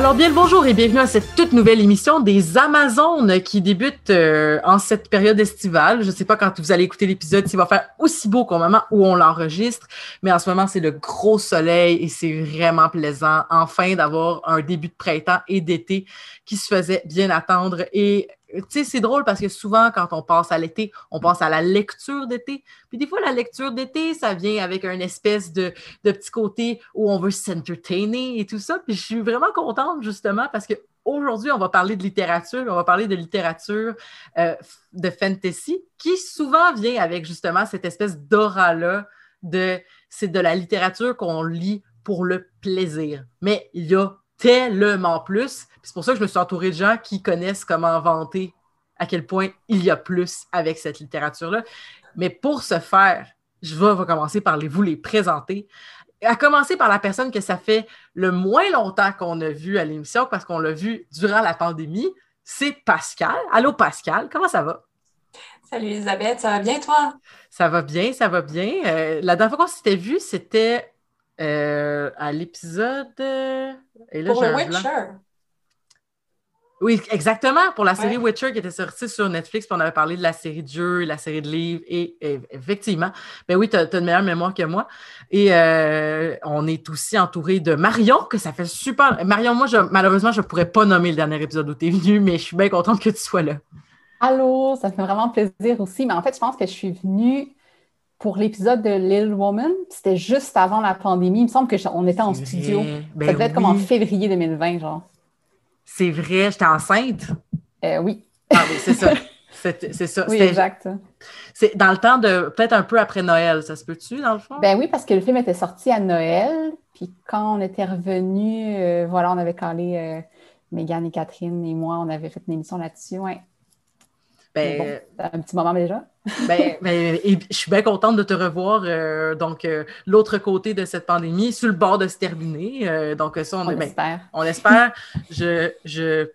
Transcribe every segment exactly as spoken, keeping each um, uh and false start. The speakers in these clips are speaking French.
Alors bien le bonjour et bienvenue à cette toute nouvelle émission des Amazones qui débute euh, en cette période estivale. Je ne sais pas quand vous allez écouter l'épisode s'il va faire aussi beau qu'au moment où on l'enregistre, mais en ce moment c'est le gros soleil et c'est vraiment plaisant enfin d'avoir un début de printemps et d'été qui se faisait bien attendre. Et tu sais, c'est drôle parce que souvent, quand on passe à l'été, on pense à la lecture d'été. Puis des fois, la lecture d'été, ça vient avec une espèce de, de petit côté où on veut s'entertainer et tout ça. Puis je suis vraiment contente, justement, parce qu'aujourd'hui, on va parler de littérature. On va parler de littérature euh, de fantasy qui souvent vient avec, justement, cette espèce d'aura-là de... C'est de la littérature qu'on lit pour le plaisir. Mais il y a tellement plus. Puis c'est pour ça que je me suis entourée de gens qui connaissent comment vanter à quel point il y a plus avec cette littérature-là. Mais pour ce faire, je vais, vais commencer par les, vous les présenter. À commencer par la personne que ça fait le moins longtemps qu'on a vu à l'émission, parce qu'on l'a vu durant la pandémie, c'est Pascal. Allô Pascal, comment ça va? Salut Elisabeth, ça va bien toi? Ça va bien, ça va bien. Euh, la dernière fois qu'on s'était vu, c'était... Euh, à l'épisode... Euh, et là, pour le Witcher. Oui, exactement, pour la série ouais. Witcher qui était sortie sur Netflix, puis on avait parlé de la série de jeux, la série de livres, et, et effectivement, ben oui, tu as une meilleure mémoire que moi. Et euh, on est aussi entouré de Marion, que ça fait super... Marion, moi, je, malheureusement, je ne pourrais pas nommer le dernier épisode où tu es venue, mais je suis bien contente que tu sois là. Allô, ça fait vraiment plaisir aussi, mais en fait, je pense que je suis venue... pour l'épisode de Little Woman, c'était juste avant la pandémie. Il me semble qu'on était en studio. Ben ça devait oui. être comme en février deux mille vingt, genre. C'est vrai, j'étais enceinte? Euh, oui. Ah oui, c'est ça. C'est, c'est ça. Oui, c'était, exact. C'est dans le temps de... Peut-être un peu après Noël, ça se peut-tu, dans le fond? Ben oui, parce que le film était sorti à Noël. Puis quand on était revenus, euh, voilà, on avait calé euh, Mégane et Catherine et moi. On avait fait une émission là-dessus, ouais. Ben, bon, c'est un petit moment déjà. ben, ben, et je suis bien contente de te revoir. Euh, donc, euh, l'autre côté de cette pandémie, sur le bord de se terminer. Euh, donc, ça, on, on ben, espère. On espère. je, je,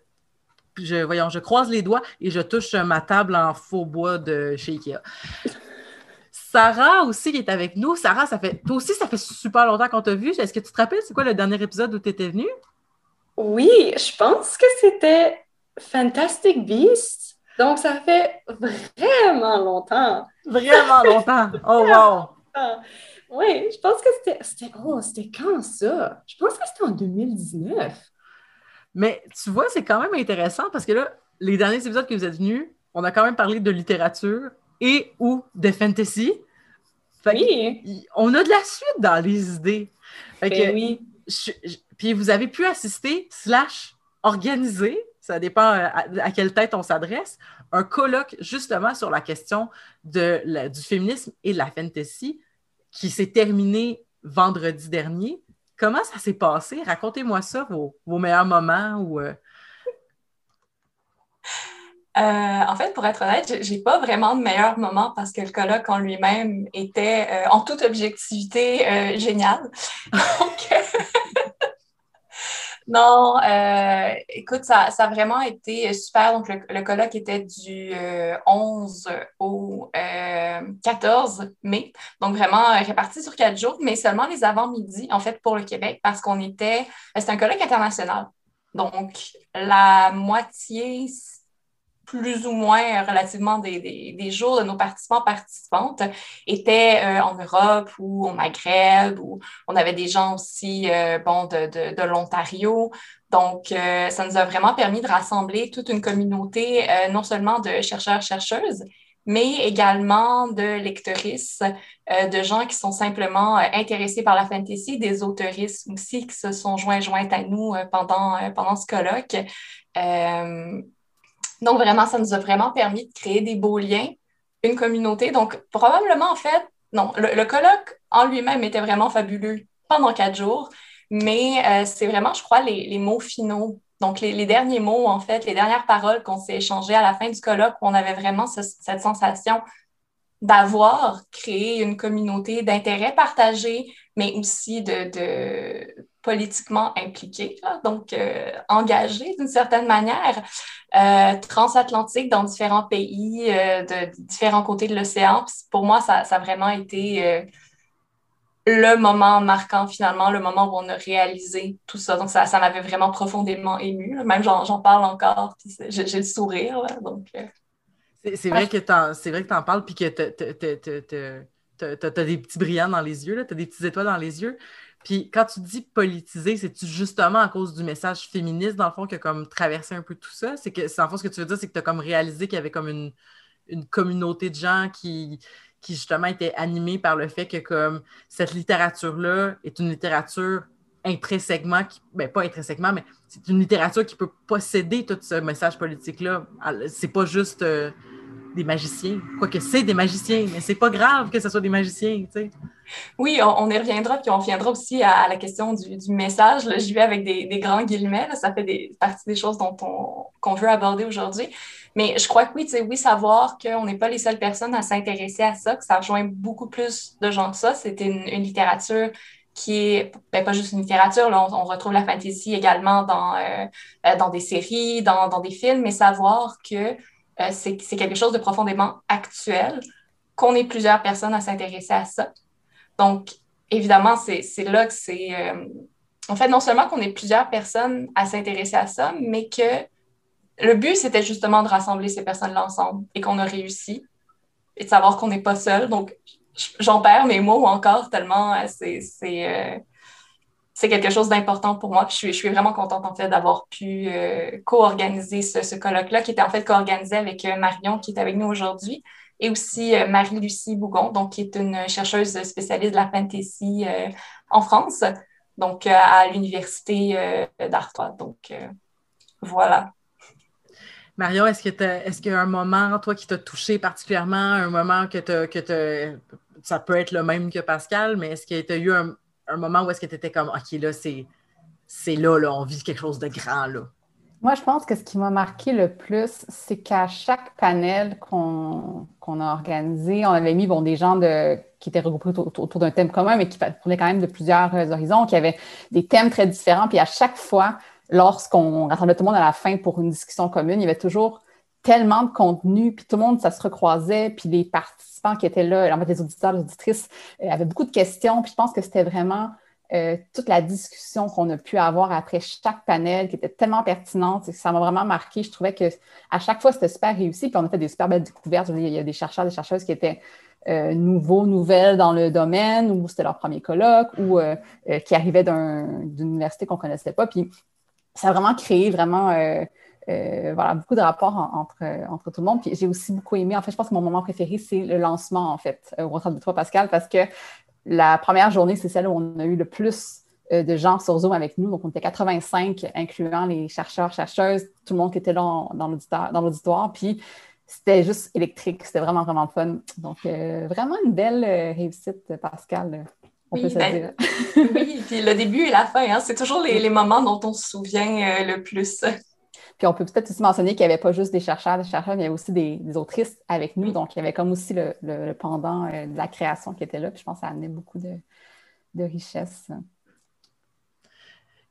je, voyons, je croise les doigts et je touche ma table en faux bois de chez IKEA. Sarah aussi qui est avec nous. Sarah, ça fait, toi aussi, ça fait super longtemps qu'on t'a vu. Est-ce que tu te rappelles, c'est quoi le dernier épisode où tu étais venue? Oui, je pense que c'était Fantastic Beast. Donc, ça fait vraiment longtemps. Vraiment longtemps. Oh, wow. Oui, je pense que c'était... c'était oh, c'était quand, ça? Je pense que c'était en deux mille dix-neuf. Mais tu vois, c'est quand même intéressant parce que là, les derniers épisodes que vous êtes venus, on a quand même parlé de littérature et ou de fantasy. Fait oui. On a de la suite dans les idées. Fait que, oui. Je, je, puis vous avez pu assister slash organiser. Ça dépend à, à quelle tête on s'adresse, un colloque justement sur la question de, la, du féminisme et de la fantasy qui s'est terminé vendredi dernier. Comment ça s'est passé? Racontez-moi ça, vos, vos meilleurs moments. Ou, euh... Euh, en fait, pour être honnête, j'ai, j'ai pas vraiment de meilleurs moments parce que le colloque en lui-même était, euh, en toute objectivité, euh, génial. Donc... Non, euh, écoute, ça, ça a vraiment été super. Donc, le, le colloque était du euh, onze au euh, quatorze mai. Donc, vraiment euh, réparti sur quatre jours, mais seulement les avant-midi, en fait, pour le Québec, parce qu'on était... C'était un colloque international. Donc, la moitié, plus ou moins relativement des, des, des jours de nos participants, participantes, étaient euh, en Europe ou au Maghreb, ou on avait des gens aussi euh, bon, de, de, de l'Ontario. Donc, euh, ça nous a vraiment permis de rassembler toute une communauté, euh, non seulement de chercheurs-chercheuses, mais également de lectrices, euh, de gens qui sont simplement euh, intéressés par la fantasy, des auteuristes aussi qui se sont joints, jointes à nous euh, pendant, euh, pendant ce colloque. Euh, Donc, vraiment, ça nous a vraiment permis de créer des beaux liens, une communauté. Donc, probablement, en fait, non, le, le colloque en lui-même était vraiment fabuleux pendant quatre jours, mais euh, c'est vraiment, je crois, les, les mots finaux. Donc, les, les derniers mots, en fait, les dernières paroles qu'on s'est échangées à la fin du colloque, où on avait vraiment ce, cette sensation d'avoir créé une communauté d'intérêts partagés, mais aussi de... de politiquement impliqués, donc euh, engagés d'une certaine manière, euh, transatlantiques dans différents pays, euh, de, de différents côtés de l'océan. Puis pour moi, ça, ça a vraiment été euh, le moment marquant, finalement, le moment où on a réalisé tout ça. Donc, ça, ça m'avait vraiment profondément émue. Même, j'en, j'en parle encore, puis j'ai, j'ai le sourire. Là, donc, euh... c'est, c'est, vrai que t'en, c'est vrai que t'en parles, puis que t'as, t'as, t'as, t'as, t'as, t'as des petits brillants dans les yeux, là, t'as des petites étoiles dans les yeux. Puis, quand tu dis politiser, c'est-tu justement à cause du message féministe, dans le fond, qui a comme traversé un peu tout ça? C'est que, c'est, en fond, ce que tu veux dire, c'est que t'as comme réalisé qu'il y avait comme une, une communauté de gens qui... qui justement était animée par le fait que comme cette littérature-là est une littérature intrinsèquement, qui, ben pas intrinsèquement, mais c'est une littérature qui peut posséder tout ce message politique-là. C'est pas juste euh, des magiciens, quoique c'est des magiciens, mais c'est pas grave que ce soit des magiciens, tu sais. Oui, on, on y reviendra, puis on reviendra aussi à, à la question du, du message. Là, je vais avec des, des grands guillemets, là, ça fait des, partie des choses dont on, qu'on veut aborder aujourd'hui. Mais je crois que oui, tu sais, oui, savoir qu'on n'est pas les seules personnes à s'intéresser à ça, que ça rejoint beaucoup plus de gens que ça. C'est une, une littérature qui est, ben, pas juste une littérature, là, on, on retrouve la fantasy également dans, euh, dans des séries, dans, dans des films, mais savoir que euh, c'est, c'est quelque chose de profondément actuel, qu'on est plusieurs personnes à s'intéresser à ça. Donc, évidemment, c'est, c'est là que c'est... Euh, en fait, non seulement qu'on est plusieurs personnes à s'intéresser à ça, mais que le but, c'était justement de rassembler ces personnes-là ensemble et qu'on a réussi et de savoir qu'on n'est pas seul. Donc, j'en perds mes mots encore tellement c'est, c'est, euh, c'est quelque chose d'important pour moi. Puis je suis, je suis vraiment contente, en fait, d'avoir pu euh, co-organiser ce, ce colloque-là qui était, en fait, co-organisé avec Marion qui est avec nous aujourd'hui et aussi euh, Marie-Lucie Bougon, donc, qui est une chercheuse spécialiste de la fantasy euh, en France, donc euh, à l'Université euh, d'Artois. Donc, euh, voilà. Marion, est-ce, que est-ce qu'il y a un moment, toi, qui t'a touché particulièrement, un moment que t'as, que t'as, ça peut être le même que Pascal, mais est-ce que tu as eu un, un moment où est-ce que tu étais comme, OK, là, c'est, c'est là, là, on vit quelque chose de grand, là? Moi, je pense que ce qui m'a marqué le plus, c'est qu'à chaque panel qu'on, qu'on a organisé, on avait mis, bon, des gens de... qui étaient regroupés autour d'un thème commun, mais qui parlaient quand même de plusieurs horizons, qui avaient des thèmes très différents, puis à chaque fois... Lorsqu'on rassemblait tout le monde à la fin pour une discussion commune, il y avait toujours tellement de contenu, puis tout le monde, ça se recroisait, puis les participants qui étaient là, en fait, les auditeurs, les auditrices, euh, avaient beaucoup de questions, puis je pense que c'était vraiment euh, toute la discussion qu'on a pu avoir après chaque panel qui était tellement pertinente, et ça m'a vraiment marqué. Je trouvais qu'à chaque fois, c'était super réussi, puis on a fait des super belles découvertes. Il y a des chercheurs, des chercheuses qui étaient... Euh, nouveaux, nouvelles dans le domaine, ou c'était leur premier colloque, ou euh, euh, qui arrivaient d'un, d'une université qu'on ne connaissait pas. Puis ça a vraiment créé vraiment, euh, euh, voilà, beaucoup de rapports en, entre, entre tout le monde. Puis j'ai aussi beaucoup aimé, en fait, je pense que mon moment préféré, c'est le lancement, en fait, au retable de toi, Pascal, parce que la première journée, c'est celle où on a eu le plus de gens sur Zoom avec nous. Donc, on était quatre-vingt-cinq, incluant les chercheurs, chercheuses, tout le monde qui était là en, dans, l'auditoire, dans l'auditoire. Puis c'était juste électrique, c'était vraiment, vraiment fun. Donc, euh, vraiment une belle euh, réussite, Pascal, on oui, peut se ben, dire. Oui, puis le début et la fin, hein, c'est toujours les, les moments dont on se souvient euh, le plus. Puis on peut peut-être aussi mentionner qu'il n'y avait pas juste des chercheurs, des chercheurs, mais il y avait aussi des, des autrices avec nous. Donc, il y avait comme aussi le, le, le pendant euh, de la création qui était là. Puis je pense que ça amenait beaucoup de, de richesse.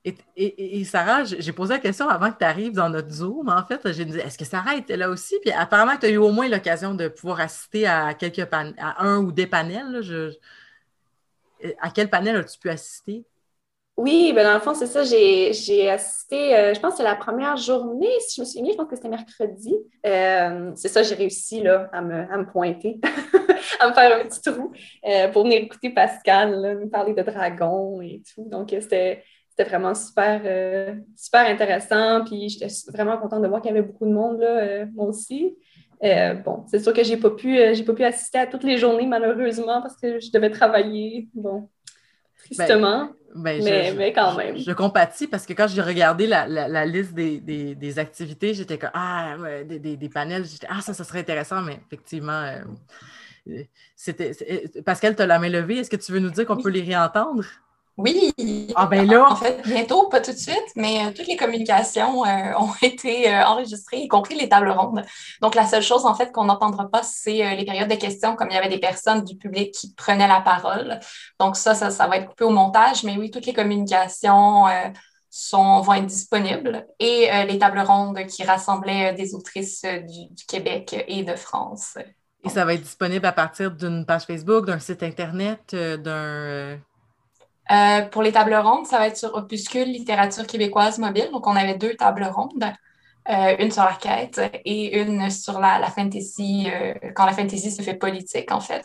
Et, et, et Sarah, j'ai posé la question avant que tu arrives dans notre Zoom, en fait. J'ai dit, est-ce que Sarah était là aussi? Puis apparemment, tu as eu au moins l'occasion de pouvoir assister à, quelques pan- à un ou des panels. Là. Je... À quel panel as-tu pu assister? Oui, ben dans le fond, c'est ça. J'ai, j'ai assisté, euh, je pense que c'est la première journée, si je me souviens, je pense que c'était mercredi. Euh, c'est ça, j'ai réussi là, à, me, à me pointer, à me faire un petit trou euh, pour venir écouter Pascal, là, nous parler de dragons et tout. Donc, c'était... C'était vraiment super, euh, super intéressant. Puis j'étais vraiment contente de voir qu'il y avait beaucoup de monde, là, euh, moi aussi. Euh, bon, c'est sûr que j'ai pas pu, euh, j'ai pas pu assister à toutes les journées, malheureusement, parce que je devais travailler. Bon, tristement, ben, ben, mais, je, mais quand je, même. Je, je compatis parce que quand j'ai regardé la, la, la liste des, des, des activités, j'étais comme ah, des, des, des panels, j'étais ah, ça, ça serait intéressant, mais effectivement. Euh, c'était, c'était, Pascal, tu as la main levée. Est-ce que tu veux nous dire qu'on peut les réentendre? Oui, ah ben là. En fait, bientôt, pas tout de suite, mais euh, toutes les communications euh, ont été euh, enregistrées, y compris les tables rondes. Donc, la seule chose, en fait, qu'on n'entendra pas, c'est euh, les périodes de questions, comme il y avait des personnes du public qui prenaient la parole. Donc, ça, ça, ça va être coupé au montage, mais oui, toutes les communications euh, sont, vont être disponibles. Et euh, les tables rondes qui rassemblaient euh, des autrices euh, du, du Québec et de France. Et ça va être disponible à partir d'une page Facebook, d'un site Internet, d'un... Euh, pour les tables rondes, ça va être sur Opuscule, littérature québécoise mobile. Donc, on avait deux tables rondes, euh, une sur l'enquête et une sur la, la fantasy, euh, quand la fantasy se fait politique, en fait.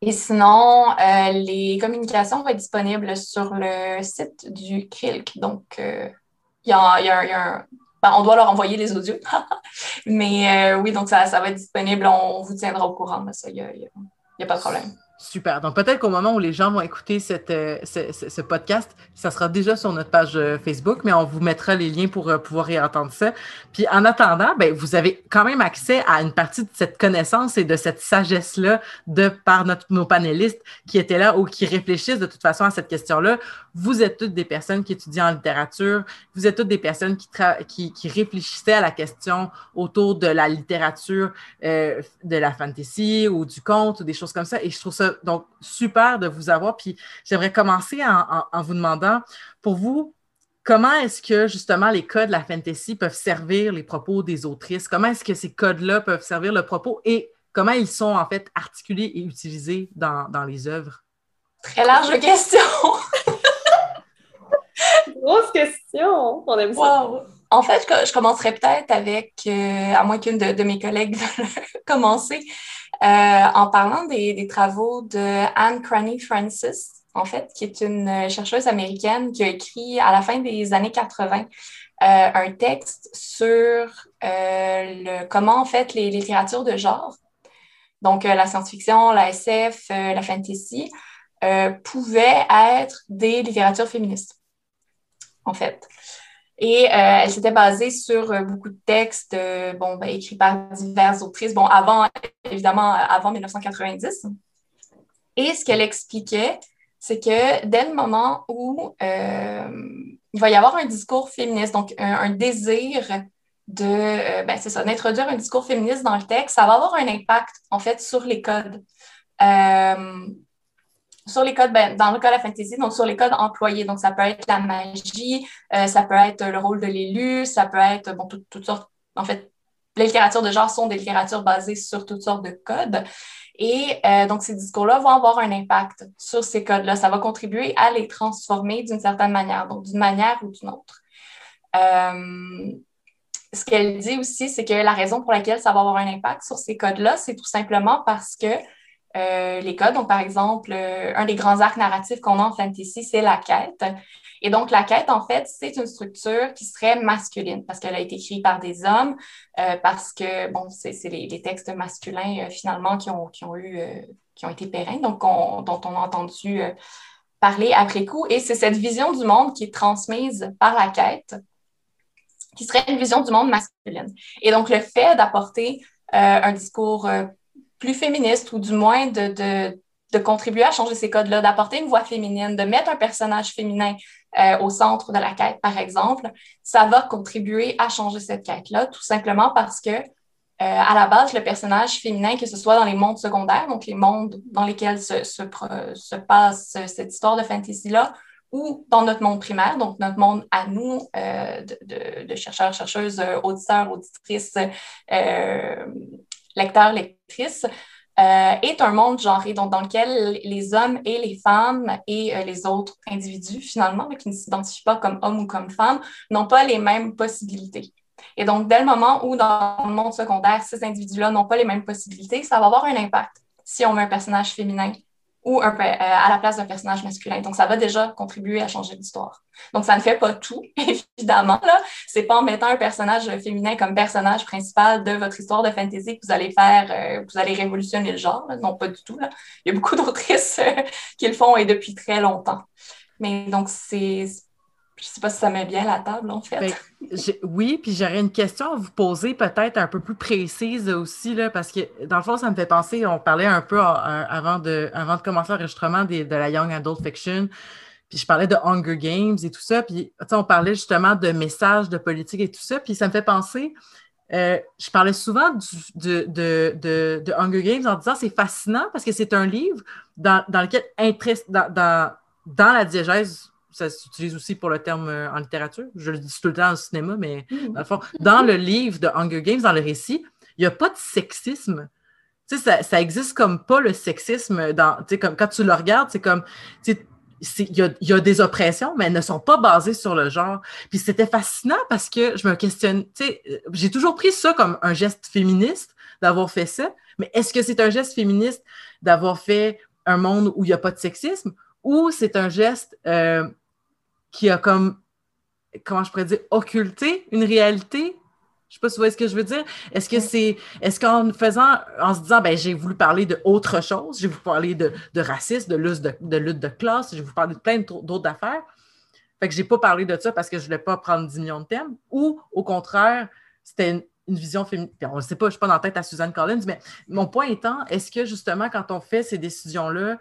Et sinon, euh, les communications vont être disponibles sur le site du C R I L C. Donc, il euh, y a, y a, y a un... Ben, on doit leur envoyer les audios. Mais euh, oui, donc ça, ça va être disponible. On vous tiendra au courant de ça. Il n'y a, a, a pas de problème. Super. Donc, peut-être qu'au moment où les gens vont écouter cette, euh, ce, ce, ce podcast, ça sera déjà sur notre page euh, Facebook, mais on vous mettra les liens pour euh, pouvoir réentendre ça. Puis, en attendant, ben, vous avez quand même accès à une partie de cette connaissance et de cette sagesse-là de par notre, nos panélistes qui étaient là ou qui réfléchissent de toute façon à cette question-là. Vous êtes toutes des personnes qui étudient en littérature. Vous êtes toutes des personnes qui, tra- qui, qui réfléchissaient à la question autour de la littérature, euh, de la fantasy ou du conte ou des choses comme ça. Et je trouve ça donc super de vous avoir. Puis j'aimerais commencer en, en, en vous demandant, pour vous, comment est-ce que justement les codes de la fantasy peuvent servir les propos des autrices? Comment est-ce que ces codes-là peuvent servir le propos et comment ils sont en fait articulés et utilisés dans, dans les œuvres? Très large question! Grosse question! On aime ça. Wow. En fait, je, je commencerai peut-être avec, euh, à moins qu'une de, de mes collègues veuille commencer, euh, en parlant des, des travaux de Anne Cranny Francis, en fait, qui est une chercheuse américaine qui a écrit à la fin des années quatre-vingts euh, un texte sur euh, le, comment, en fait, les, les littératures de genre, donc euh, la science-fiction, la S F, euh, la fantasy, euh, pouvaient être des littératures féministes, en fait. Et euh, elle s'était basée sur euh, beaucoup de textes euh, bon, ben, écrits par diverses autrices, bon, avant, évidemment, avant dix-neuf cent quatre-vingt-dix. Et ce qu'elle expliquait, c'est que dès le moment où euh, il va y avoir un discours féministe, donc un, un désir de, euh, ben, c'est ça, d'introduire un discours féministe dans le texte, ça va avoir un impact, en fait, sur les codes. Euh, Sur les codes, ben, dans le cas de la fantasy, donc sur les codes employés. Donc, ça peut être la magie, euh, ça peut être le rôle de l'élu, ça peut être, bon, tout, toutes sortes. En fait, les littératures de genre sont des littératures basées sur toutes sortes de codes. Et euh, donc, ces discours-là vont avoir un impact sur ces codes-là. Ça va contribuer à les transformer d'une certaine manière, donc d'une manière ou d'une autre. Euh, ce qu'elle dit aussi, c'est que la raison pour laquelle ça va avoir un impact sur ces codes-là, c'est tout simplement parce que Euh, les codes, donc par exemple, euh, un des grands arcs narratifs qu'on a en fantasy, c'est la quête. Et donc, la quête, en fait, c'est une structure qui serait masculine parce qu'elle a été écrite par des hommes, euh, parce que, bon, c'est, c'est les, les textes masculins, euh, finalement, qui ont, qui ont eu, euh, qui ont été pérennes, donc on, dont on a entendu euh, parler après coup. Et c'est cette vision du monde qui est transmise par la quête, qui serait une vision du monde masculine. Et donc, le fait d'apporter euh, un discours euh, plus féministe, ou du moins de, de, de contribuer à changer ces codes-là, d'apporter une voix féminine, de mettre un personnage féminin euh, au centre de la quête, par exemple, ça va contribuer à changer cette quête-là, tout simplement parce que, euh, à la base, le personnage féminin, que ce soit dans les mondes secondaires, donc les mondes dans lesquels se, se, se passe cette histoire de fantasy-là, ou dans notre monde primaire, donc notre monde à nous, euh, de, de, de chercheurs, chercheuses, auditeurs, auditrices, euh, lecteur, lectrice, euh, est un monde genré, donc dans lequel les hommes et les femmes et euh, les autres individus, finalement, qui ne s'identifient pas comme hommes ou comme femmes, n'ont pas les mêmes possibilités. Et donc, dès le moment où, dans le monde secondaire, ces individus-là n'ont pas les mêmes possibilités, ça va avoir un impact si on met un personnage féminin ou un, euh, à la place d'un personnage masculin. Donc, ça va déjà contribuer à changer l'histoire. Donc, ça ne fait pas tout, évidemment, là. C'est pas en mettant un personnage féminin comme personnage principal de votre histoire de fantasy que vous allez faire, euh, vous allez révolutionner le genre, là. Non, pas du tout, là. Il y a beaucoup d'autrices euh, qui le font et depuis très longtemps. Mais donc, c'est... Je ne sais pas si ça met bien la table, en fait. Ben, oui, puis j'aurais une question à vous poser peut-être un peu plus précise aussi, là, parce que dans le fond, ça me fait penser, on parlait un peu en, en, avant, de, avant de commencer l'enregistrement des, de la Young Adult Fiction, puis je parlais de Hunger Games et tout ça, puis on parlait justement de messages, de politique et tout ça, puis ça me fait penser, euh, je parlais souvent du, de, de, de, de Hunger Games en disant c'est fascinant parce que c'est un livre dans, dans lequel, dans, dans, dans la diégèse, ça s'utilise aussi pour le terme euh, en littérature. Je le dis tout le temps au cinéma, mais mmh. dans le fond, dans le livre de Hunger Games, dans le récit, il n'y a pas de sexisme. Tu sais, ça, ça existe comme pas le sexisme. Dans, tu sais, comme, quand tu le regardes, c'est comme... Il y a, y a des oppressions, mais elles ne sont pas basées sur le genre. Puis c'était fascinant parce que je me questionne... Tu sais, j'ai toujours pris ça comme un geste féministe d'avoir fait ça, mais est-ce que c'est un geste féministe d'avoir fait un monde où il n'y a pas de sexisme ou c'est un geste euh, qui a comme... comment je pourrais dire, occulter une réalité? Je ne sais pas si vous voyez ce que je veux dire. Est-ce que c'est, est-ce qu'en faisant, en se disant, ben j'ai voulu parler d'autre chose, j'ai voulu parler de, de racisme, de lutte de, de lutte de classe, j'ai voulu parler de plein d'autres affaires, fait que je n'ai pas parlé de ça parce que je ne voulais pas prendre dix millions de thèmes, ou au contraire, c'était une, une vision féministe. On ne sait pas, je ne suis pas dans la tête à Suzanne Collins, mais mon point étant, est-ce que justement, quand on fait ces décisions-là,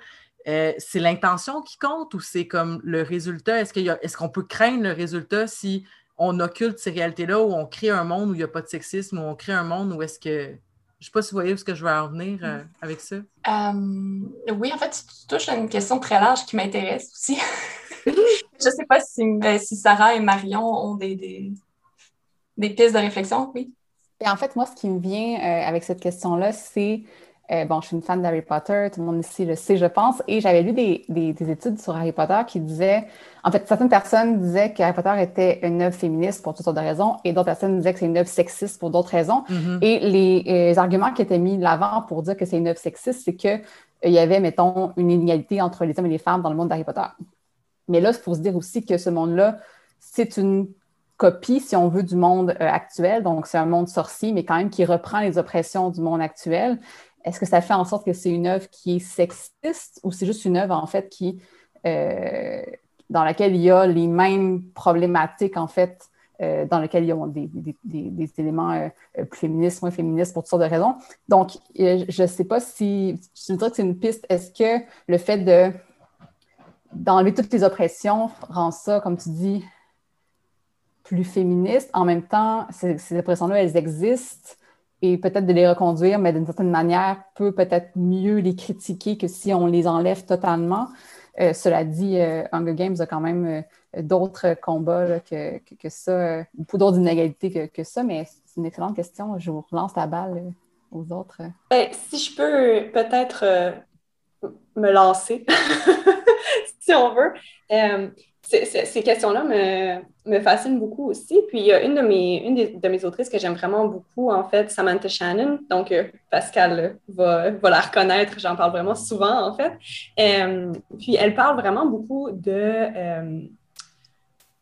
Euh, c'est l'intention qui compte ou c'est comme le résultat? Est-ce qu'il y a, est-ce qu'on peut craindre le résultat si on occulte ces réalités-là ou on crée un monde où il n'y a pas de sexisme ou on crée un monde où est-ce que... Je ne sais pas si vous voyez où ce que je veux en venir euh, avec ça. Euh, oui, en fait, tu touches à une question très large qui m'intéresse aussi. Je ne sais pas si, euh, si Sarah et Marion ont des, des, des pistes de réflexion, oui. Et en fait, moi, ce qui me vient euh, avec cette question-là, c'est Euh, bon, je suis une fan d'Harry Potter, tout le monde ici le sait, je pense, et j'avais lu des, des, des études sur Harry Potter qui disaient, en fait, certaines personnes disaient que Harry Potter était une œuvre féministe pour toutes sortes de raisons, et d'autres personnes disaient que c'est une œuvre sexiste pour d'autres raisons, mm-hmm. et les, les arguments qui étaient mis de l'avant pour dire que c'est une œuvre sexiste, c'est qu'il euh, y avait, mettons, une inégalité entre les hommes et les femmes dans le monde d'Harry Potter. Mais là, c'est pour se dire aussi que ce monde-là, c'est une copie, si on veut, du monde euh, actuel, donc c'est un monde sorcier, mais quand même qui reprend les oppressions du monde actuel. Est-ce que ça fait en sorte que c'est une œuvre qui est sexiste ou c'est juste une œuvre, en fait, qui, euh, dans laquelle il y a les mêmes problématiques, en fait, euh, dans laquelle il y a des, des, des, des éléments euh, plus féministes, moins féministes, pour toutes sortes de raisons. Donc, je ne sais pas si... Je dirais que c'est une piste. Est-ce que le fait de d'enlever toutes les oppressions rend ça, comme tu dis, plus féministe? En même temps, ces, ces oppressions-là, elles existent. Et peut-être de les reconduire, mais d'une certaine manière, peut peut-être mieux les critiquer que si on les enlève totalement. Euh, cela dit, euh, Hunger Games a quand même euh, d'autres combats là, que, que, que ça, euh, ou d'autres inégalités que, que ça, mais c'est une excellente question. Je vous relance la balle euh, aux autres. Ben, si je peux peut-être euh, me lancer, si on veut. Euh, c'est, c'est, ces questions-là me... me fascine beaucoup aussi. Puis il y a une de mes, une des, de mes autrices que j'aime vraiment beaucoup, en fait, Samantha Shannon. Donc, euh, Pascal va, va la reconnaître. J'en parle vraiment souvent, en fait. Euh, puis elle parle vraiment beaucoup de, euh,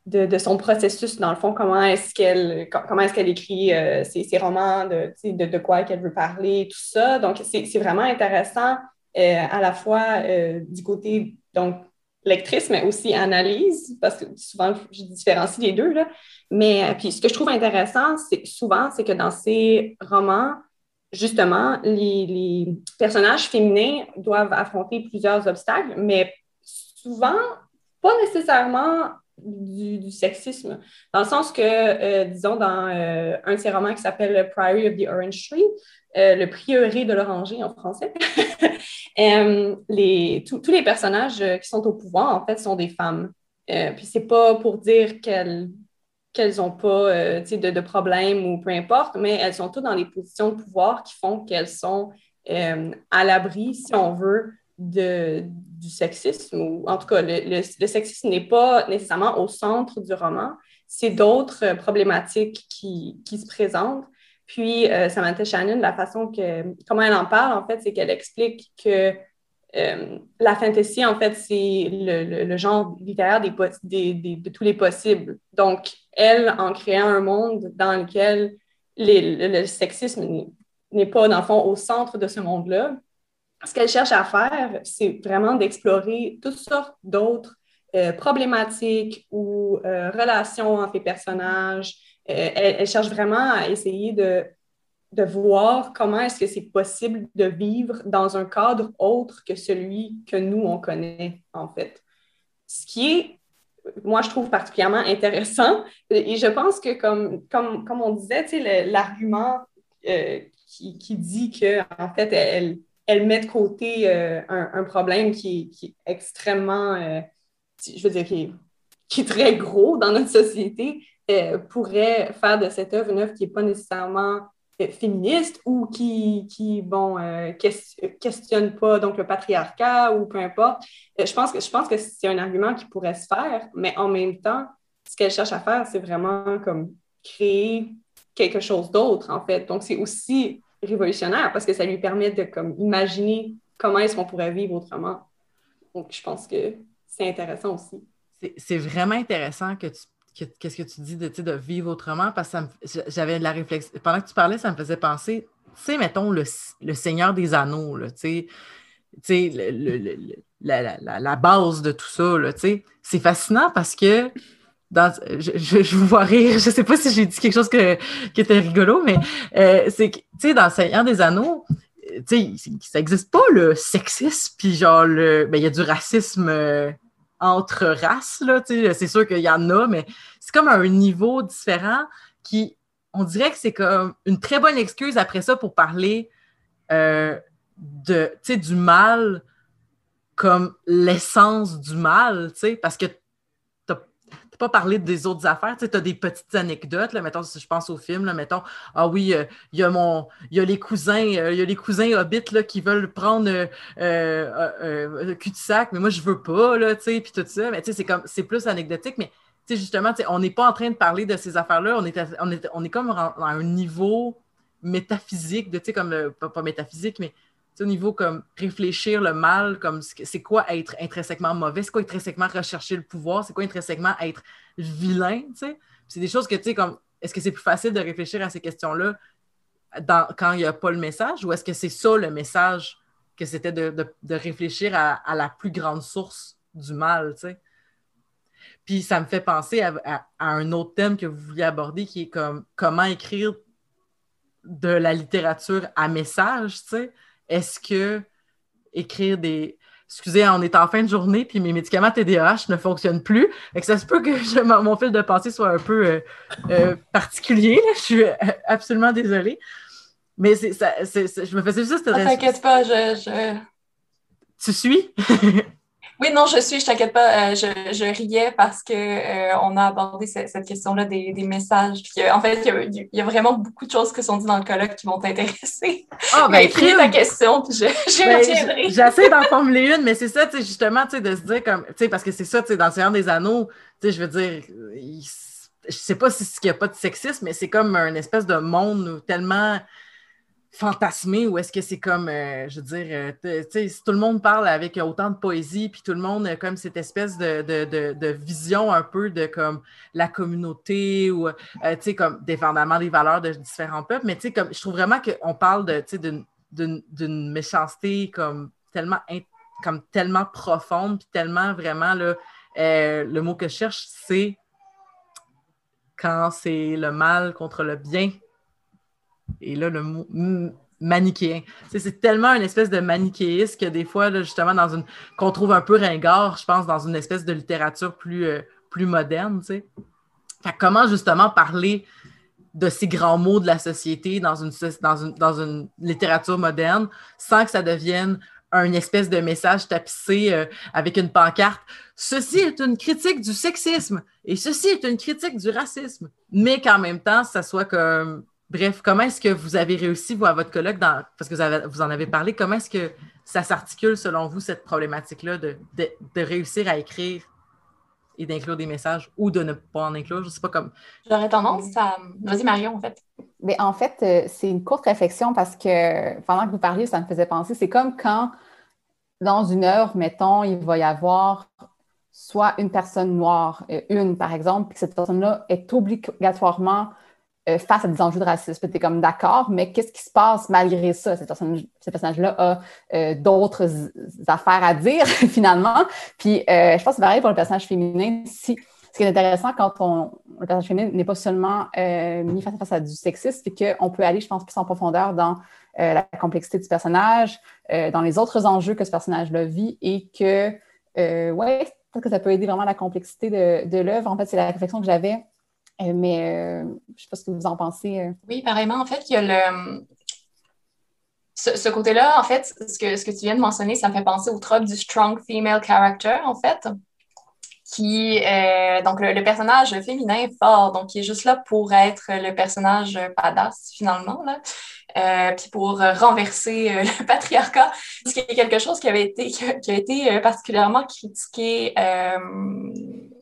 de, de son processus, dans le fond, comment est-ce qu'elle, comment est-ce qu'elle écrit euh, ses, ses romans, de, de, de quoi qu'elle veut parler, tout ça. Donc, c'est, c'est vraiment intéressant euh, à la fois euh, du côté, donc, lectrice, mais aussi analyse, parce que souvent, je différencie les deux, là. Mais puis, ce que je trouve intéressant, c'est, souvent, c'est que dans ces romans, justement, les, les personnages féminins doivent affronter plusieurs obstacles, mais souvent, pas nécessairement du, du sexisme. Dans le sens que, euh, disons, dans euh, un de ces romans qui s'appelle « Priory of the Orange Tree », Euh, le prieuré de l'oranger en français. euh, les, tout, tous les personnages qui sont au pouvoir, en fait, sont des femmes. Euh, puis c'est pas pour dire qu'elles qu'elles n'ont pas euh, de, de problème ou peu importe, mais elles sont toutes dans des positions de pouvoir qui font qu'elles sont euh, à l'abri, si on veut, de, du sexisme. Ou, en tout cas, le, le, le sexisme n'est pas nécessairement au centre du roman. C'est d'autres euh, problématiques qui, qui se présentent. Puis, euh, Samantha Shannon, la façon que... Comment elle en parle, en fait, c'est qu'elle explique que euh, la fantasy, en fait, c'est le, le, le genre littéraire des, des, des, de tous les possibles. Donc, elle, en créant un monde dans lequel les, le, le sexisme n'est pas, dans le fond, au centre de ce monde-là, ce qu'elle cherche à faire, c'est vraiment d'explorer toutes sortes d'autres euh, problématiques ou euh, relations entre les personnages. Euh, elle, elle cherche vraiment à essayer de, de voir comment est-ce que c'est possible de vivre dans un cadre autre que celui que nous, on connaît, en fait. Ce qui est, moi, je trouve particulièrement intéressant. Et je pense que, comme, comme, comme on disait, tu sais, le, l'argument euh, qui, qui dit qu'en fait, elle, elle met de côté euh, un, un problème qui, qui est extrêmement, euh, je veux dire, qui est, qui est très gros dans notre société, pourrait faire de cette œuvre une œuvre qui n'est pas nécessairement féministes ou qui, qui bon, euh, questionnent pas donc, le patriarcat ou peu importe. Je pense que, je pense que c'est un argument qui pourrait se faire, mais en même temps, ce qu'elle cherche à faire, c'est vraiment comme créer quelque chose d'autre, en fait. Donc, c'est aussi révolutionnaire parce que ça lui permet de comme, imaginer comment est-ce qu'on pourrait vivre autrement. Donc, je pense que c'est intéressant aussi. C'est, c'est vraiment intéressant que tu Que, qu'est-ce que tu dis de, de vivre autrement? Parce que ça me, j'avais de la réflexion. Pendant que tu parlais, ça me faisait penser, tu sais, mettons, le, le Seigneur des anneaux, tu sais, le, le, le, la, la, la base de tout ça, tu sais. C'est fascinant parce que, dans, je, je, je vous vois rire, je ne sais pas si j'ai dit quelque chose que, qui était rigolo, mais euh, c'est que, tu sais, dans le Seigneur des anneaux, tu sais, ça n'existe pas le sexisme, puis genre, il ben, y a du racisme... Euh, entre races, là, c'est sûr qu'il y en a, mais c'est comme un niveau différent qui, on dirait que c'est comme une très bonne excuse après ça pour parler euh, de, du mal comme l'essence du mal, parce que t'as, t'as pas parlé des autres affaires, tu as des petites anecdotes, là, mettons, si je pense au film, là, mettons, ah oui, il euh, y a mon, il y a les cousins, il euh, y a les cousins hobbits là, qui veulent prendre euh, euh, euh, cul-de-sac, mais moi je veux pas, là, tu sais, puis tout ça, mais tu sais, c'est comme, c'est plus anecdotique, mais tu sais, justement, t'sais, on n'est pas en train de parler de ces affaires-là, on est, à, on est, on est comme à un niveau métaphysique, de, tu sais, comme, euh, pas, pas métaphysique, mais au niveau comme réfléchir le mal, comme c'est quoi être intrinsèquement mauvais, c'est quoi intrinsèquement rechercher le pouvoir, c'est quoi intrinsèquement être vilain, tu sais. C'est des choses que, tu sais, comme, est-ce que c'est plus facile de réfléchir à ces questions-là dans, quand il n'y a pas le message, ou est-ce que c'est ça le message que c'était de, de, de réfléchir à, à la plus grande source du mal, tu sais. Puis ça me fait penser à, à, à un autre thème que vous vouliez aborder qui est comme comment écrire de la littérature à message, tu sais. Est-ce que écrire des... Excusez, on est en fin de journée, puis mes médicaments T D A H ne fonctionnent plus. Fait que ça se peut que je... mon fil de pensée soit un peu euh, euh, particulier. Là. Je suis absolument désolée. Mais c'est, ça, c'est, c'est... je me faisais juste... Ne ah, t'inquiète pas, je... je... Tu suis? Oui, non, je suis, je t'inquiète pas. Euh, je, je riais parce que euh, on a abordé ce, cette question-là des, des messages. Puis, euh, en fait, il y, y a vraiment beaucoup de choses qui sont dites dans le colloque qui vont t'intéresser. Ah, ben, écris ta question, puis je, je ben, retiendrai. J'essaie d'en formuler une, mais c'est ça, tu sais, justement, tu sais, de se dire comme, tu sais, parce que c'est ça, tu sais, dans le Seigneur des anneaux, tu sais, je veux dire, il, je sais pas si il y a pas de sexisme, mais c'est comme un espèce de monde tellement fantasmé, ou est-ce que c'est comme, euh, je veux dire, euh, tu sais, si tout le monde parle avec autant de poésie, puis tout le monde euh, comme cette espèce de, de, de, de vision un peu de comme la communauté, ou, euh, tu sais, comme dépendamment des valeurs de différents peuples, mais tu sais, comme, je trouve vraiment qu'on parle de, tu sais, d'une, d'une, d'une méchanceté comme tellement, in- comme tellement profonde, puis tellement vraiment, là, euh, le mot que je cherche, c'est quand c'est le mal contre le bien. Et là, le mot m- manichéen. C'est, c'est tellement une espèce de manichéisme que des fois, là, justement, dans une qu'on trouve un peu ringard, je pense, dans une espèce de littérature plus, euh, plus moderne, tu sais. Fait que comment, justement, parler de ces grands mots de la société dans une, dans une, dans une littérature moderne sans que ça devienne un espèce de message tapissé euh, avec une pancarte. Ceci est une critique du sexisme et ceci est une critique du racisme. Mais qu'en même temps, ça soit comme... Bref, comment est-ce que vous avez réussi, vous, à votre colloque, dans, parce que vous, avez, vous en avez parlé, comment est-ce que ça s'articule, selon vous, cette problématique-là de, de, de réussir à écrire et d'inclure des messages ou de ne pas en inclure? Je ne sais pas comme... J'aurais tendance à... Vas-y, Marion, en fait. Mais en fait, c'est une courte réflexion parce que pendant que vous parliez, ça me faisait penser. C'est comme quand, dans une œuvre, mettons, il va y avoir soit une personne noire, une, par exemple, puis que cette personne-là est obligatoirement... face à des enjeux de racisme. Tu es comme d'accord, mais qu'est-ce qui se passe malgré ça? Cette personne, ce personnage-là a euh, d'autres affaires à dire, finalement. Puis, euh, je pense que c'est pareil pour le personnage féminin. Si, ce qui est intéressant quand on, le personnage féminin n'est pas seulement euh, mis face à, face à du sexisme, c'est qu'on peut aller, je pense, plus en profondeur dans euh, la complexité du personnage, euh, dans les autres enjeux que ce personnage-là vit et que, euh, ouais, peut-être que ça peut aider vraiment à la complexité de, de l'œuvre. En fait, c'est la réflexion que j'avais. Mais euh, je ne sais pas ce que vous en pensez. Oui, pareillement, en fait, il y a le... Ce, ce côté-là, en fait, ce que, ce que tu viens de mentionner, ça me fait penser au trope du strong female character, en fait, qui euh, donc le, le personnage féminin fort, donc qui est juste là pour être le personnage badass finalement là, euh, puis pour renverser euh, le patriarcat, ce qui est quelque chose qui avait été qui a, qui a été particulièrement critiqué euh,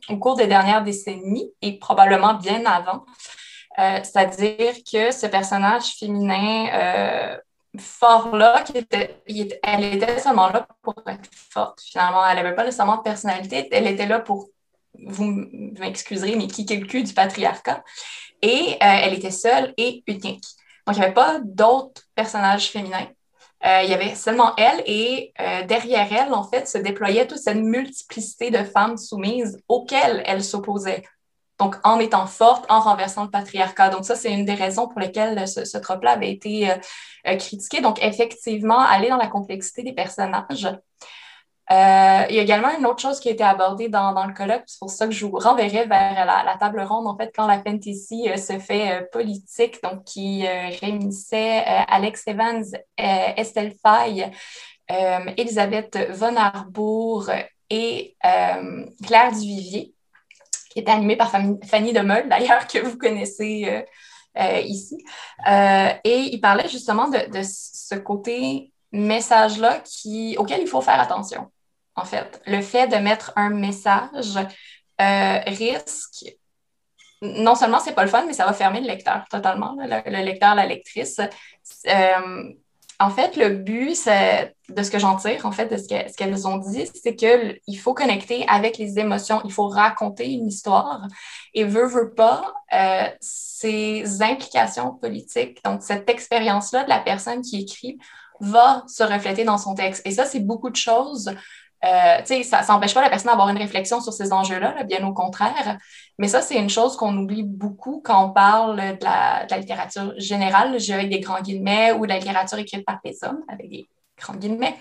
au cours des dernières décennies et probablement bien avant, euh, c'est-à-dire que ce personnage féminin euh, fort là, qui était, était, elle était seulement là pour être forte finalement, elle n'avait pas nécessairement de personnalité, elle était là pour, vous m'excuserez, mais kicker le cul du patriarcat, et euh, elle était seule et unique, donc il n'y avait pas d'autres personnages féminins, euh, il y avait seulement elle et euh, derrière elle en fait se déployait toute cette multiplicité de femmes soumises auxquelles elle s'opposait, donc en étant forte, en renversant le patriarcat. Donc ça, c'est une des raisons pour lesquelles ce, ce trope-là avait été euh, critiqué. Donc effectivement, aller dans la complexité des personnages. Euh, il y a également une autre chose qui a été abordée dans, dans le colloque, c'est pour ça que je vous renverrai vers la, la table ronde, en fait, quand la fantasy euh, se fait euh, politique, donc qui euh, réunissait euh, Alex Evans, euh, Estelle Fay, euh, Elisabeth Von Arbour et euh, Claire Duvivier, qui était animée par Fanny Demeul, d'ailleurs, que vous connaissez euh, euh, ici. Euh, et il parlait justement de, de ce côté message-là qui, auquel il faut faire attention, en fait. Le fait de mettre un message euh, risque... Non seulement c'est pas le fun, mais ça va fermer le lecteur totalement, le, le lecteur, la lectrice. Euh, en fait, le but c'est, de ce que j'en tire, en fait, de ce, que, ce qu'elles ont dit, c'est qu'il faut connecter avec les émotions, il faut raconter une histoire. Et veut, veut pas, euh, ces implications politiques, donc cette expérience-là de la personne qui écrit, va se refléter dans son texte. Et ça, c'est beaucoup de choses. Euh, tu sais, ça n'empêche pas la personne d'avoir une réflexion sur ces enjeux-là, là, bien au contraire. Mais ça, c'est une chose qu'on oublie beaucoup quand on parle de la, de la littérature générale, avec des grands guillemets, ou de la littérature écrite par des hommes, avec des grands guillemets.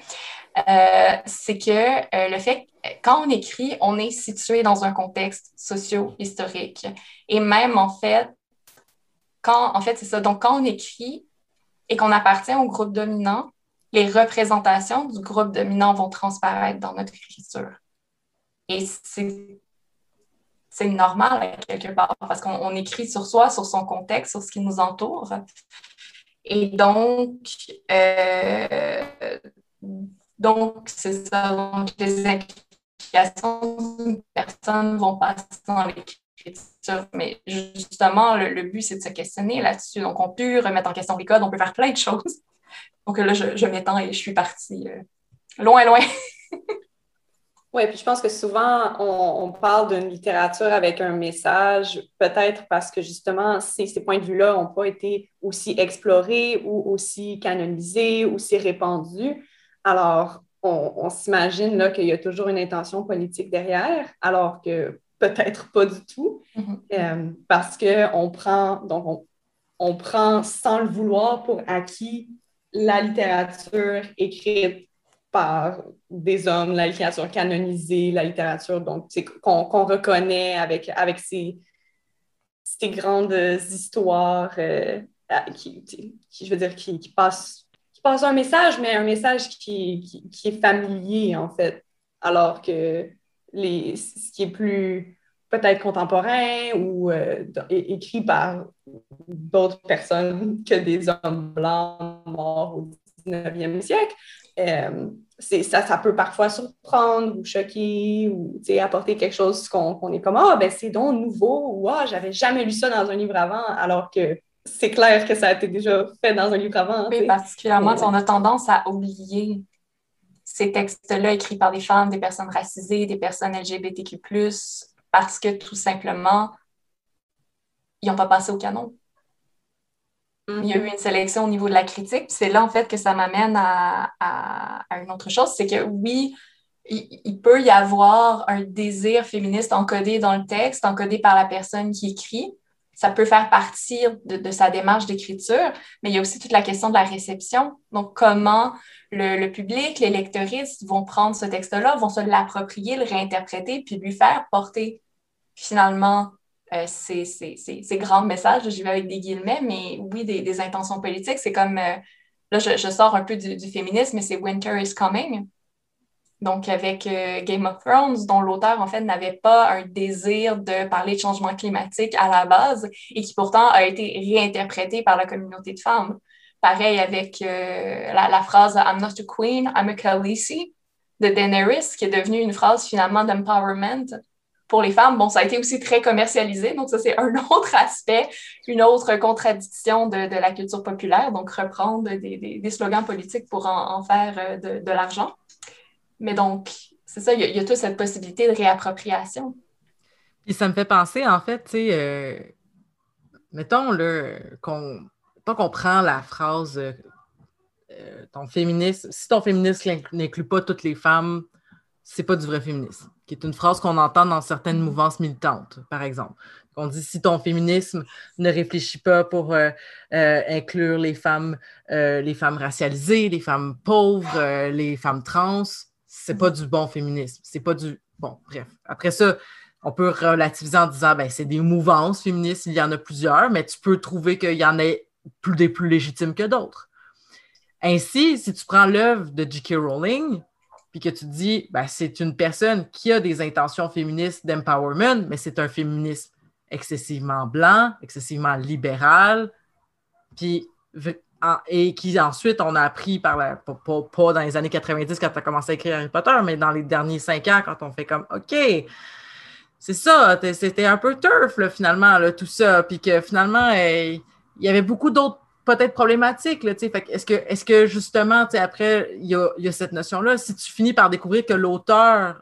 Euh, c'est que euh, le fait, quand on écrit, on est situé dans un contexte socio-historique. Et même, en fait, quand, en fait, c'est ça. Donc, quand on écrit et qu'on appartient au groupe dominant, les représentations du groupe dominant vont transparaître dans notre écriture. Et c'est, c'est normal, quelque part, parce qu'on on écrit sur soi, sur son contexte, sur ce qui nous entoure. Et donc, euh, donc c'est ça. Donc, les implications d'une personne vont passer dans l'écriture. Mais justement, le, le but, c'est de se questionner là-dessus. Donc, on peut remettre en question les codes, on peut faire plein de choses. Donc là, je, je m'étends et je suis partie euh, loin, loin. Oui, puis je pense que souvent, on, on parle d'une littérature avec un message, peut-être parce que justement, ces, ces points de vue-là n'ont pas été aussi explorés ou aussi canonisés, aussi répandus. Alors, on, on s'imagine là, qu'il y a toujours une intention politique derrière, alors que peut-être pas du tout, mm-hmm. euh, parce qu'on prend, donc on, on prend sans le vouloir pour acquis la littérature écrite par des hommes, la littérature canonisée, la littérature donc, c'est, qu'on, qu'on reconnaît avec, avec ces, ces grandes histoires euh, qui, qui, je veux dire, qui, qui, passent, qui passent un message, mais un message qui, qui, qui est familier, en fait, alors que Les, ce qui est plus peut-être contemporain ou euh, écrit par d'autres personnes que des hommes blancs morts au dix-neuvième siècle, euh, c'est, ça, ça peut parfois surprendre ou choquer ou apporter quelque chose qu'on, qu'on est comme « Ah, ben c'est donc nouveau » ou « Ah, j'avais jamais lu ça dans un livre avant » alors que c'est clair que ça a été déjà fait dans un livre avant. Hein, oui, particulièrement, on a tendance à oublier ces textes-là écrits par des femmes, des personnes racisées, des personnes L G B T Q plus, parce que tout simplement, ils n'ont pas passé au canon. Mm-hmm. Il y a eu une sélection au niveau de la critique, puis c'est là, en fait, que ça m'amène à, à, à une autre chose, c'est que oui, il, il peut y avoir un désir féministe encodé dans le texte, encodé par la personne qui écrit. Ça peut faire partie de, de sa démarche d'écriture, mais il y a aussi toute la question de la réception. Donc, comment le, le public, les lecteuristes vont prendre ce texte-là, vont se l'approprier, le réinterpréter, puis lui faire porter, finalement, euh, ces, ces, ces, ces grands messages. J'y vais avec des guillemets, mais oui, des, des intentions politiques. C'est comme, euh, là, je, je sors un peu du, du féminisme, mais c'est « Winter is coming ». donc avec euh, Game of Thrones, dont l'auteur, en fait, n'avait pas un désir de parler de changement climatique à la base et qui pourtant a été réinterprété par la communauté de femmes. Pareil avec euh, la, la phrase « I'm not a queen, I'm a Khaleesi » de Daenerys, qui est devenue une phrase finalement d'empowerment pour les femmes. Bon, ça a été aussi très commercialisé, donc ça, c'est un autre aspect, une autre contradiction de, de la culture populaire, donc reprendre des, des, des slogans politiques pour en, en faire de, de l'argent. Mais donc, c'est ça, il y, a, il y a toute cette possibilité de réappropriation. Et ça me fait penser, en fait, tu sais, euh, mettons là, qu'on, mettons qu'on prend la phrase euh, « ton féministe, si ton féministe n'inclut pas toutes les femmes, c'est pas du vrai féminisme », qui est une phrase qu'on entend dans certaines mouvances militantes, par exemple. On dit « si ton féminisme ne réfléchit pas pour euh, euh, inclure les femmes, euh, les femmes racialisées, les femmes pauvres, euh, les femmes trans, c'est pas du bon féminisme, c'est pas du... » Bon, bref. Après ça, on peut relativiser en disant « ben c'est des mouvances féministes, il y en a plusieurs, mais tu peux trouver qu'il y en a plus des plus légitimes que d'autres. » Ainsi, si tu prends l'œuvre de J K. Rowling, puis que tu te dis, ben, c'est une personne qui a des intentions féministes d'empowerment, mais c'est un féminisme excessivement blanc, excessivement libéral, puis, et qui ensuite, on a appris, par la, pas, pas, pas dans les années quatre-vingt-dix quand tu as commencé à écrire Harry Potter, mais dans les derniers cinq ans, quand on fait comme, OK, c'est ça, c'était un peu turf, là, finalement, là, tout ça, puis que finalement, il y avait beaucoup d'autres peut-être problématique, là, fait, est-ce, que, est-ce que justement, après, il y a, y a cette notion-là, si tu finis par découvrir que l'auteur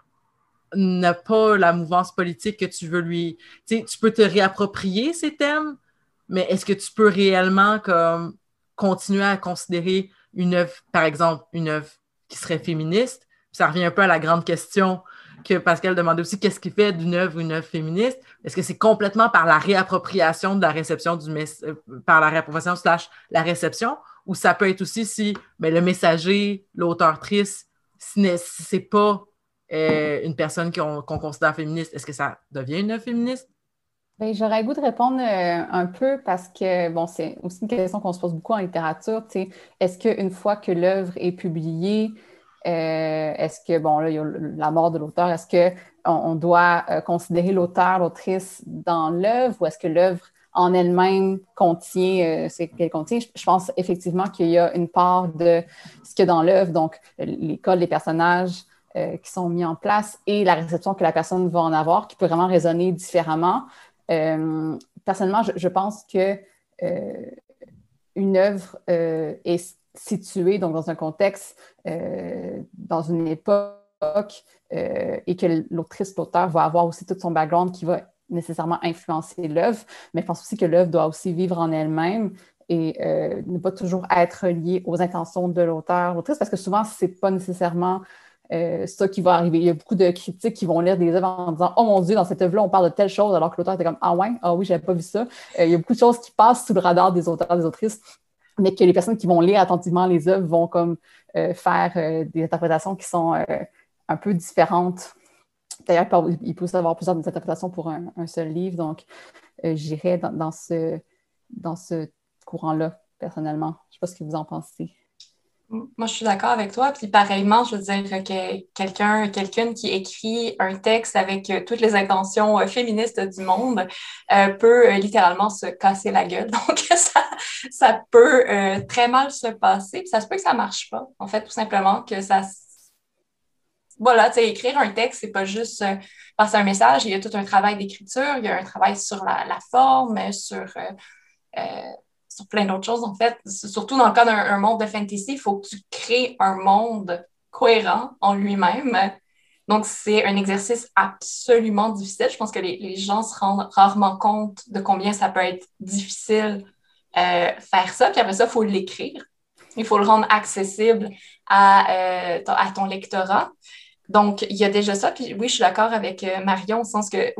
n'a pas la mouvance politique que tu veux lui... Tu peux te réapproprier ces thèmes, mais est-ce que tu peux réellement comme, continuer à considérer une œuvre, par exemple, une œuvre qui serait féministe? Ça revient un peu à la grande question que Pascal demandait aussi, qu'est-ce qui fait d'une œuvre une œuvre féministe? Est-ce que c'est complètement par la réappropriation de la réception du mess- par la réappropriation slash la réception? Ou ça peut être aussi si ben, le messager, l'auteur-trice, si c'est pas euh, une personne qu'on, qu'on considère féministe, est-ce que ça devient une œuvre féministe? Bien, j'aurais le goût de répondre euh, un peu parce que, bon, c'est aussi une question qu'on se pose beaucoup en littérature, tu sais, est-ce qu'une fois que l'œuvre est publiée, Euh, est-ce que, bon, là, il y a la mort de l'auteur, est-ce qu'on on doit euh, considérer l'auteur, l'autrice dans l'œuvre ou est-ce que l'œuvre en elle-même contient euh, ce qu'elle contient? Je, je pense effectivement qu'il y a une part de ce qu'il y a dans l'œuvre, donc les codes, les personnages euh, qui sont mis en place et la réception que la personne va en avoir qui peut vraiment résonner différemment. Euh, personnellement, je, je pense que euh, une œuvre euh, est située donc, dans un contexte, euh, dans une époque, euh, et que l'autrice, l'auteur va avoir aussi tout son background qui va nécessairement influencer l'œuvre, mais je pense aussi que l'œuvre doit aussi vivre en elle-même et euh, ne pas toujours être liée aux intentions de l'auteur, l'autrice, parce que souvent, c'est pas nécessairement euh, ça qui va arriver. Il y a beaucoup de critiques qui vont lire des œuvres en disant « Oh mon Dieu, dans cette œuvre-là, on parle de telle chose », alors que l'auteur était comme « Ah ouais, ah oui, j'avais pas vu ça euh, ». Il y a beaucoup de choses qui passent sous le radar des auteurs, des autrices, mais que les personnes qui vont lire attentivement les œuvres vont comme euh, faire euh, des interprétations qui sont euh, un peu différentes. D'ailleurs, il peut y avoir plusieurs interprétations pour un, un seul livre, donc euh, j'irais dans, dans, ce, dans ce courant-là, personnellement. Je ne sais pas ce que vous en pensez. Moi, je suis d'accord avec toi. Puis pareillement, je veux dire que quelqu'un, quelqu'une qui écrit un texte avec toutes les intentions féministes du monde euh, peut littéralement se casser la gueule. Donc, ça, ça peut euh, très mal se passer. Puis ça se peut que ça marche pas. En fait, tout simplement que ça... Voilà, tu sais, écrire un texte, c'est pas juste euh, passer un message. Il y a tout un travail d'écriture. Il y a un travail sur la, la forme, sur... Euh, euh, sur plein d'autres choses, en fait. Surtout dans le cas d'un un monde de fantasy, il faut que tu crées un monde cohérent en lui-même. Donc, c'est un exercice absolument difficile. Je pense que les, les gens se rendent rarement compte de combien ça peut être difficile euh, faire ça. Puis après ça, il faut l'écrire. Il faut le rendre accessible à, euh, à ton lectorat. Donc, il y a déjà ça. Puis oui, je suis d'accord avec Marion, au sens que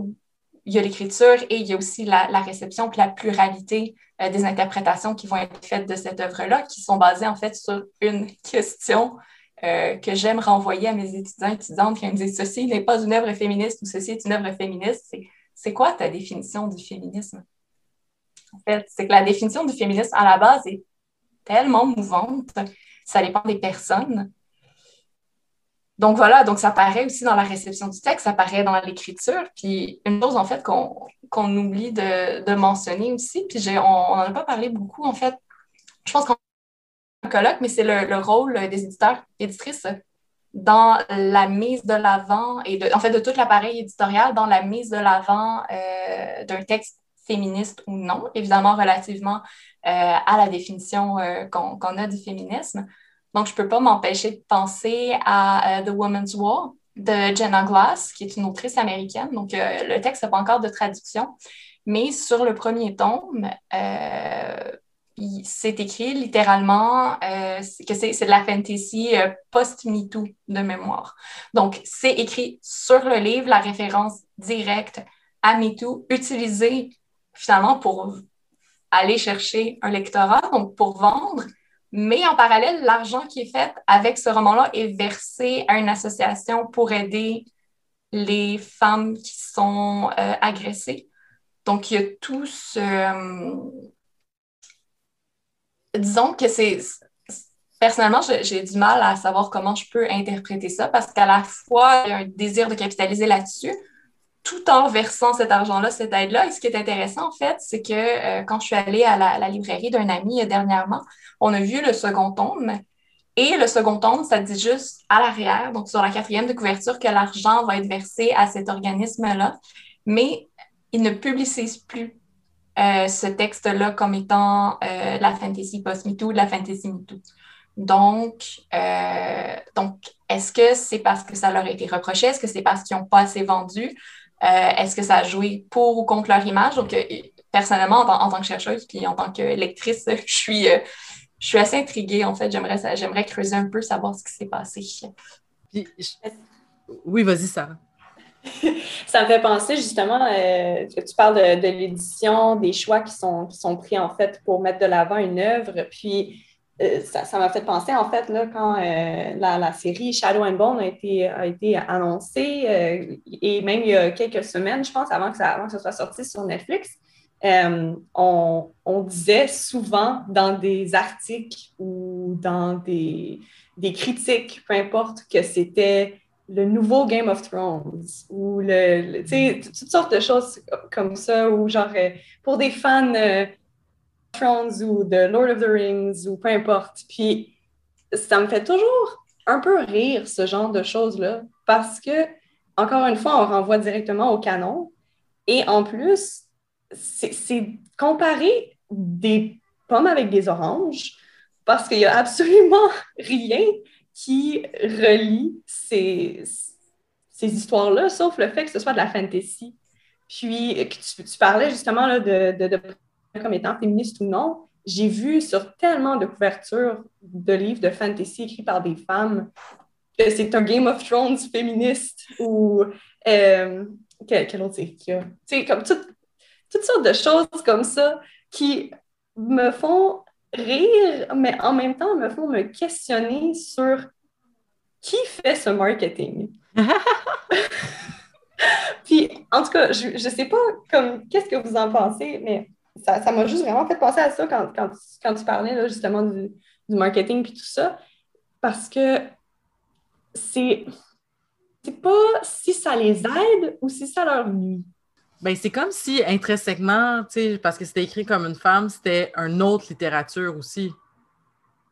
il y a l'écriture et il y a aussi la, la réception puis la pluralité euh, des interprétations qui vont être faites de cette œuvre-là, qui sont basées en fait sur une question euh, que j'aime renvoyer à mes étudiants et étudiantes qui me disent « Ceci n'est pas une œuvre féministe » ou « Ceci est une œuvre féministe ». C'est quoi ta définition du féminisme? En fait, c'est que la définition du féminisme à la base est tellement mouvante, ça dépend des personnes. Donc voilà, donc ça paraît aussi dans la réception du texte, ça paraît dans l'écriture. Puis une chose en fait qu'on, qu'on oublie de, de mentionner aussi, puis j'ai, on n'en a pas parlé beaucoup en fait, je pense qu'on a un colloque, mais c'est le, le rôle des éditeurs, éditrices dans la mise de l'avant, et de, en fait de tout l'appareil éditorial, dans la mise de l'avant euh, d'un texte féministe ou non, évidemment relativement euh, à la définition euh, qu'on, qu'on a du féminisme. Donc, je ne peux pas m'empêcher de penser à euh, The Woman's War de Jenna Glass, qui est une autrice américaine. Donc, euh, le texte n'a pas encore de traduction. Mais sur le premier tome, euh, il, c'est écrit littéralement euh, que c'est, c'est de la fantasy euh, post-MeToo de mémoire. Donc, c'est écrit sur le livre, la référence directe à MeToo, utilisée finalement pour aller chercher un lectorat, donc pour vendre. Mais en parallèle, l'argent qui est fait avec ce roman-là est versé à une association pour aider les femmes qui sont euh, agressées. Donc, il y a tout ce... Euh, disons que c'est... Personnellement, je, j'ai du mal à savoir comment je peux interpréter ça parce qu'à la fois, il y a un désir de capitaliser là-dessus tout en versant cet argent-là, cette aide-là. Et ce qui est intéressant, en fait, c'est que euh, quand je suis allée à la, à la librairie d'un ami euh, dernièrement, on a vu le second tome. Et le second tome, ça dit juste à l'arrière, donc sur la quatrième de couverture, que l'argent va être versé à cet organisme-là. Mais il ne publicise plus euh, ce texte-là comme étant euh, la fantasy post-MeToo, la fantasy MeToo. Donc, euh, donc, est-ce que c'est parce que ça leur a été reproché? Est-ce que c'est parce qu'ils n'ont pas assez vendu? Euh, est-ce que ça a joué pour ou contre leur image? Donc, euh, personnellement, en, t- en tant que chercheuse puis en tant que lectrice, je suis, euh, je suis assez intriguée, en fait. J'aimerais, ça, j'aimerais creuser un peu, savoir ce qui s'est passé. Puis, je... Oui, vas-y, Sarah. Ça me fait penser, justement, euh, tu parles de, de l'édition, des choix qui sont, qui sont pris, en fait, pour mettre de l'avant une œuvre. Puis, Euh, ça, ça m'a fait penser, en fait, là, quand euh, la, la série Shadow and Bone a été, a été annoncée, euh, et même il y a quelques semaines, je pense, avant que ça, avant que ça soit sorti sur Netflix, euh, on, on disait souvent dans des articles ou dans des, des critiques, peu importe, que c'était le nouveau Game of Thrones ou le, le tu sais, toutes sortes de choses comme ça, ou genre, pour des fans... Euh, Thrones ou de Lord of the Rings ou peu importe. Puis ça me fait toujours un peu rire ce genre de choses-là parce que, encore une fois, on renvoie directement au canon et en plus, c'est, c'est comparer des pommes avec des oranges parce qu'il n'y a absolument rien qui relie ces, ces histoires-là sauf le fait que ce soit de la fantasy. Puis tu, tu parlais justement là, de... de, de comme étant féministe ou non, j'ai vu sur tellement de couvertures de livres de fantasy écrits par des femmes que c'est un Game of Thrones féministe ou... Euh, quel, quel autre c'est qu'il y a? Tu sais, comme tout, toutes sortes de choses comme ça qui me font rire, mais en même temps me font me questionner sur qui fait ce marketing. Puis, en tout cas, je, je sais pas comme, qu'est-ce que vous en pensez, mais Ça, ça m'a juste vraiment fait penser à ça quand, quand, quand tu parlais là, justement du, du marketing puis tout ça, parce que c'est, c'est pas si ça les aide ou si ça leur nuit. Bien, c'est comme si intrinsèquement, tu sais, parce que c'était écrit comme une femme, c'était une autre littérature aussi.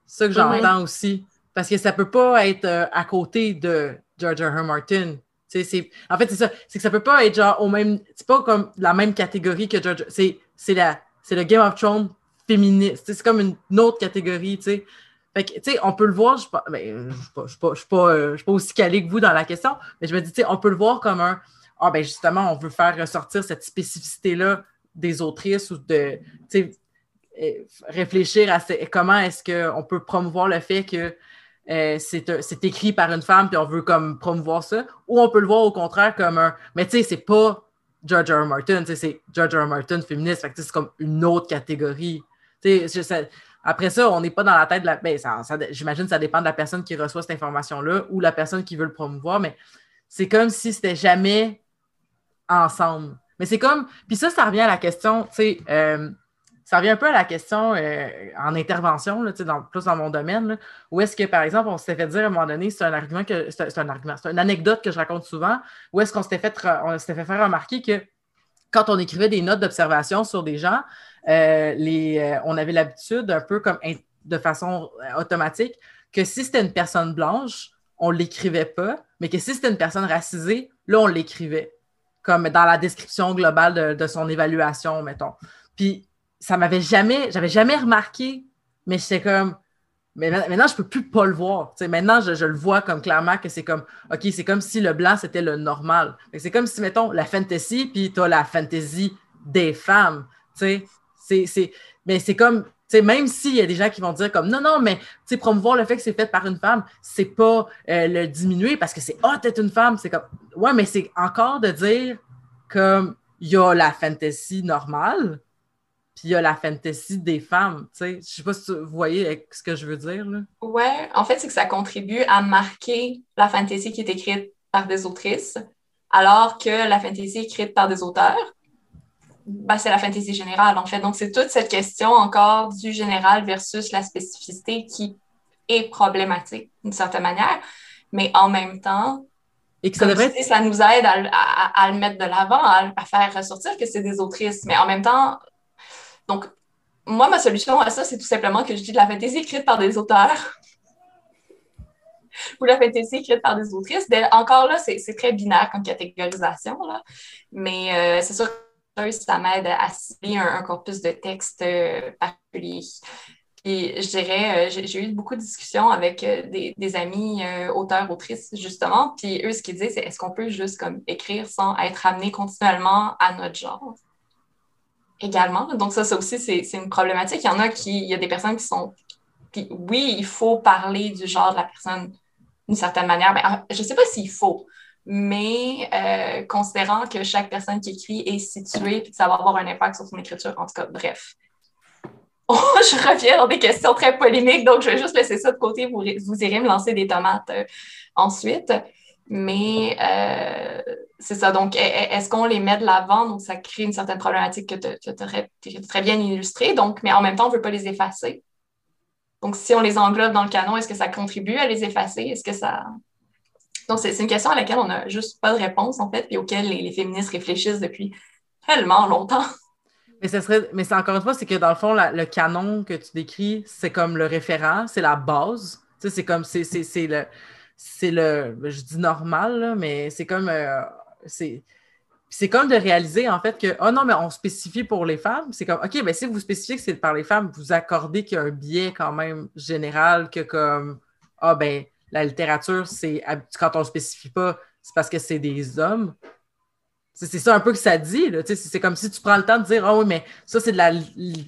C'est ça que j'entends mmh. aussi. Parce que ça peut pas être euh, à côté de George R. R. Martin. C'est, c'est, en fait, c'est ça. C'est que ça peut pas être genre au même... C'est pas comme la même catégorie que George... C'est, c'est, la, c'est le Game of Thrones féministe. C'est comme une, une autre catégorie, tu sais. Fait que, tu sais, on peut le voir... Je ne suis pas, pas, euh, pas aussi calée que vous dans la question, mais je me dis, tu sais, on peut le voir comme un... Ah, ben justement, on veut faire ressortir cette spécificité-là des autrices ou de, tu sais, réfléchir à ces, comment est-ce qu'on peut promouvoir le fait que Euh, c'est, c'est écrit par une femme puis on veut comme promouvoir ça, ou on peut le voir au contraire comme un, mais tu sais c'est pas George R. R. Martin, c'est George R. R. Martin féministe, fait que c'est comme une autre catégorie, tu sais, ça... Après ça on n'est pas dans la tête de la, ben, ça, ça, j'imagine ça dépend de la personne qui reçoit cette information-là ou la personne qui veut le promouvoir, mais c'est comme si c'était jamais ensemble, mais c'est comme, puis ça ça revient à la question, tu sais, euh, Ça revient un peu à la question euh, en intervention, là, dans, plus dans mon domaine, là, où est-ce que, par exemple, on s'était fait dire à un moment donné, c'est un argument que c'est, c'est un argument, c'est une anecdote que je raconte souvent, où est-ce qu'on s'était fait, on s'était fait faire remarquer que quand on écrivait des notes d'observation sur des gens, euh, les, euh, on avait l'habitude, un peu comme in- de façon automatique, que si c'était une personne blanche, on ne l'écrivait pas, mais que si c'était une personne racisée, là, on l'écrivait, comme dans la description globale de, de son évaluation, mettons. Puis, ça m'avait jamais, j'avais jamais remarqué, mais j'étais comme, mais maintenant, je peux plus pas le voir. T'sais, maintenant, je, je le vois comme clairement que c'est comme, OK, c'est comme si le blanc, c'était le normal. C'est comme si, mettons, la fantasy, puis t'as la fantasy des femmes. T'sais, c'est, c'est, mais c'est comme, t'sais, même s'il y a des gens qui vont dire comme, non, non, mais t'sais, promouvoir le fait que c'est fait par une femme, c'est pas euh, le diminuer parce que c'est, ah, oh, t'es une femme. C'est comme, ouais, mais c'est encore de dire comme, il y a la fantasy normale, puis il y a la fantasy des femmes, tu sais. Je sais pas si vous voyez ce que je veux dire, là. Ouais, en fait, c'est que ça contribue à marquer la fantasy qui est écrite par des autrices, alors que la fantasy écrite par des auteurs, ben, c'est la fantasy générale, en fait. Donc, c'est toute cette question encore du général versus la spécificité qui est problématique, d'une certaine manière, mais en même temps, et que ça, devrait... tu sais, ça nous aide à, à, à le mettre de l'avant, à, à faire ressortir que c'est des autrices, mais en même temps... Donc, moi, ma solution à ça, c'est tout simplement que je dis de la fantaisie écrite par des auteurs ou la fantaisie écrite par des autrices. Dès, encore là, c'est, c'est très binaire comme catégorisation, là. Mais euh, c'est sûr que ça m'aide à cibler un, un corpus de textes euh, particulier. Puis, je dirais, euh, j'ai, j'ai eu beaucoup de discussions avec euh, des, des amis euh, auteurs, autrices, justement. Puis, eux, ce qu'ils disent, c'est est-ce qu'on peut juste comme, écrire sans être amené continuellement à notre genre? Également. Donc ça, ça aussi, c'est, c'est une problématique. Il y en a qui... Il y a des personnes qui sont... Qui, oui, il faut parler du genre de la personne d'une certaine manière. Ben, je ne sais pas s'il faut, mais euh, considérant que chaque personne qui écrit est située et que ça va avoir un impact sur son écriture, en tout cas, bref. Oh, je reviens dans des questions très polémiques, donc je vais juste laisser ça de côté. Vous, vous irez me lancer des tomates euh, ensuite. Mais euh, c'est ça, donc est-ce qu'on les met de l'avant? Donc ça crée une certaine problématique que tu as très bien illustrée, donc, mais en même temps, on ne veut pas les effacer. Donc si on les englobe dans le canon, est-ce que ça contribue à les effacer? Est-ce que ça... Donc c'est, c'est une question à laquelle on n'a juste pas de réponse, en fait, puis auquel les, les féministes réfléchissent depuis tellement longtemps. Mais, ce serait, mais c'est encore une fois, c'est que dans le fond, la, le canon que tu décris, c'est comme le référent, c'est la base, tu sais, c'est comme, c'est, c'est, c'est le... c'est le, je dis normal, là, mais c'est comme, euh, c'est, c'est comme de réaliser en fait que, oh non, mais on spécifie pour les femmes, c'est comme, ok, ben si vous spécifiez que c'est par les femmes, vous accordez qu'il y a un biais quand même général que comme, ah ben, la littérature, c'est, quand on ne spécifie pas, c'est parce que c'est des hommes. C'est, c'est ça un peu que ça dit, là, c'est, c'est comme si tu prends le temps de dire, ah oh, oui, mais ça c'est de la,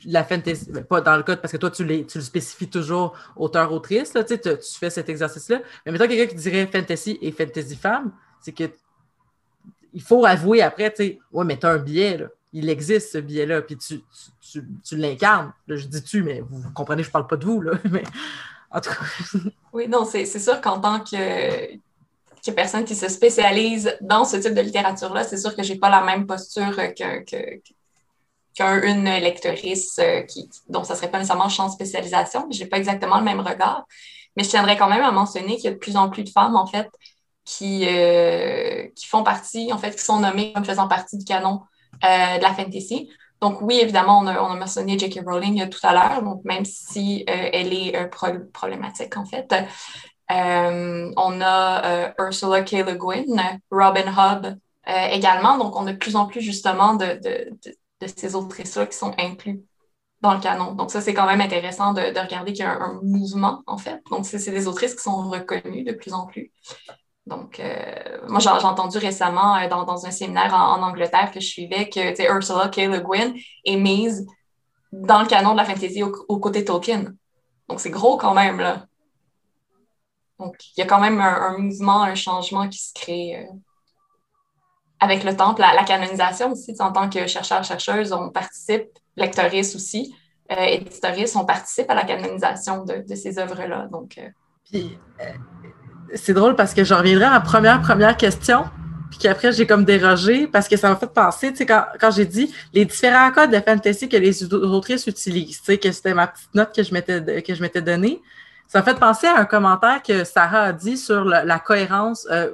la fantasy, mais pas dans le code, parce que toi tu, les, tu le spécifies toujours auteur-autrice, là, tu, tu fais cet exercice-là, mais mettons quelqu'un qui dirait fantasy et fantasy femme, c'est que il faut avouer après, tu sais, ouais, mais t'as un biais, là, il existe ce biais-là, puis tu, tu, tu, tu l'incarnes, là, je dis tu, mais vous, vous comprenez, je parle pas de vous, là, mais en tout cas... Oui, non, c'est, c'est sûr qu'en tant que... que personne qui se spécialise dans ce type de littérature-là, c'est sûr que j'ai pas la même posture qu'une que, qu'une lectrice qui, dont ça serait pas nécessairement champ de spécialisation. J'ai pas exactement le même regard, mais je tiendrais quand même à mentionner qu'il y a de plus en plus de femmes, en fait, qui, euh, qui font partie, en fait, qui sont nommées comme faisant partie du canon euh, de la fantasy. Donc oui, évidemment, on a, on a mentionné J K. Rowling tout à l'heure, donc même si euh, elle est euh, pro- problématique, en fait. Euh, on a euh, Ursula K. Le Guin, Robin Hood euh, également. Donc, on a de plus en plus, justement, de, de, de, de ces autrices-là qui sont inclus dans le canon. Donc, ça, c'est quand même intéressant de, de regarder qu'il y a un, un mouvement, en fait. Donc, c'est, c'est des autrices qui sont reconnues de plus en plus. Donc, euh, moi, j'ai, j'ai entendu récemment euh, dans, dans un séminaire en, en Angleterre que je suivais que, tu sais, Ursula K. Le Guin est mise dans le canon de la fantasy au, au côté Tolkien. Donc, c'est gros quand même, là. Donc, il y a quand même un, un mouvement, un changement qui se crée euh, avec le temps. La, la canonisation aussi, en tant que chercheur-chercheuse, on participe, lectrice aussi, euh, éditoriste, on participe à la canonisation de, de ces œuvres-là. Donc, euh... Puis, euh, c'est drôle parce que je reviendrai à la première, première question puis qu'après j'ai comme dérogé parce que ça m'a fait penser, tu sais, quand, quand j'ai dit les différents codes de fantasy que les autrices utilisent, tu sais, que c'était ma petite note que je m'étais, que je m'étais donnée, ça m'a fait penser à un commentaire que Sarah a dit sur la, la cohérence, euh,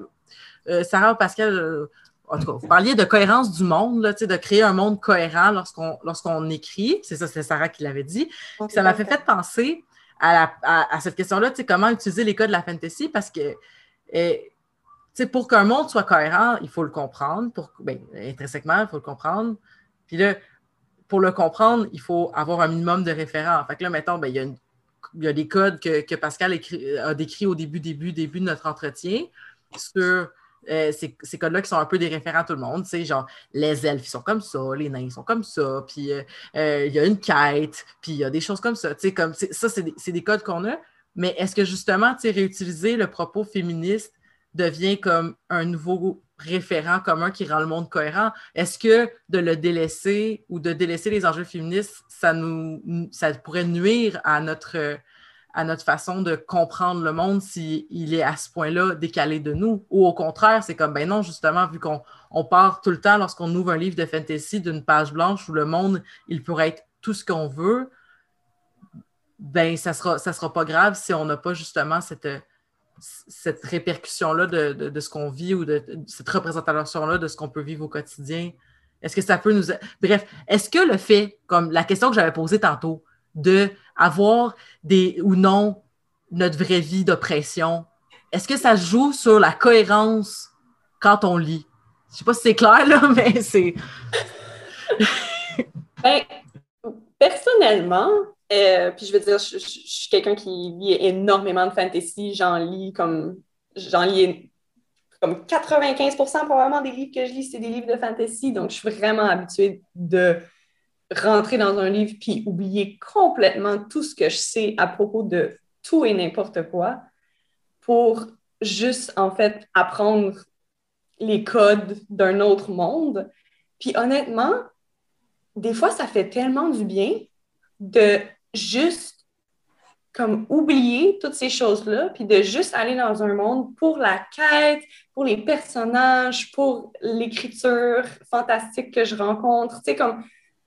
euh, Sarah ou Pascal, euh, en tout cas, vous parliez de cohérence du monde, là, tu sais, de créer un monde cohérent lorsqu'on, lorsqu'on écrit, c'est ça, c'est Sarah qui l'avait dit, puis ça m'a fait, fait penser à, la, à, à cette question-là, tu sais, comment utiliser les codes de la fantasy, parce que, et, t'sais, pour qu'un monde soit cohérent, il faut le comprendre. Pour, ben, intrinsèquement, il faut le comprendre. Puis là, pour le comprendre, il faut avoir un minimum de référents. Fait que là, mettons, ben, il y a une, il y a des codes que, que Pascal écrit, a décrits au début, début, début de notre entretien sur euh, ces, ces codes-là qui sont un peu des référents à tout le monde. T'sais, genre, les elfes, ils sont comme ça. Les nains, ils sont comme ça. Puis euh, euh, il y a une quête. Puis il y a des choses comme ça. T'sais, comme, t'sais, ça, c'est des, c'est des codes qu'on a. Mais est-ce que, justement, t'sais, réutiliser le propos féministe devient comme un nouveau référent commun qui rend le monde cohérent? Est-ce que de le délaisser ou de délaisser les enjeux féministes, ça nous, ça pourrait nuire à notre, à notre façon de comprendre le monde s'il est à ce point-là décalé de nous? Ou au contraire, c'est comme, ben non, justement, vu qu'on on part tout le temps lorsqu'on ouvre un livre de fantasy d'une page blanche où le monde, il pourrait être tout ce qu'on veut, ben ça sera, ça sera pas grave si on n'a pas justement cette... cette répercussion-là de, de, de ce qu'on vit ou de, de cette représentation-là de ce qu'on peut vivre au quotidien? Est-ce que ça peut nous... Bref, est-ce que le fait, comme la question que j'avais posée tantôt, d'avoir des ou non notre vraie vie d'oppression, est-ce que ça joue sur la cohérence quand on lit? Je sais pas si c'est clair, là, mais c'est... Ben, personnellement... Euh, puis je veux dire, je, je, je suis quelqu'un qui lit énormément de fantasy. J'en lis comme... J'en lis comme quatre-vingt-quinze pour cent probablement des livres que je lis, c'est des livres de fantasy. Donc, je suis vraiment habituée de rentrer dans un livre puis oublier complètement tout ce que je sais à propos de tout et n'importe quoi pour juste, en fait, apprendre les codes d'un autre monde. Puis honnêtement, des fois, ça fait tellement du bien de juste comme oublier toutes ces choses-là, puis de juste aller dans un monde pour la quête, pour les personnages, pour l'écriture fantastique que je rencontre, tu sais, comme...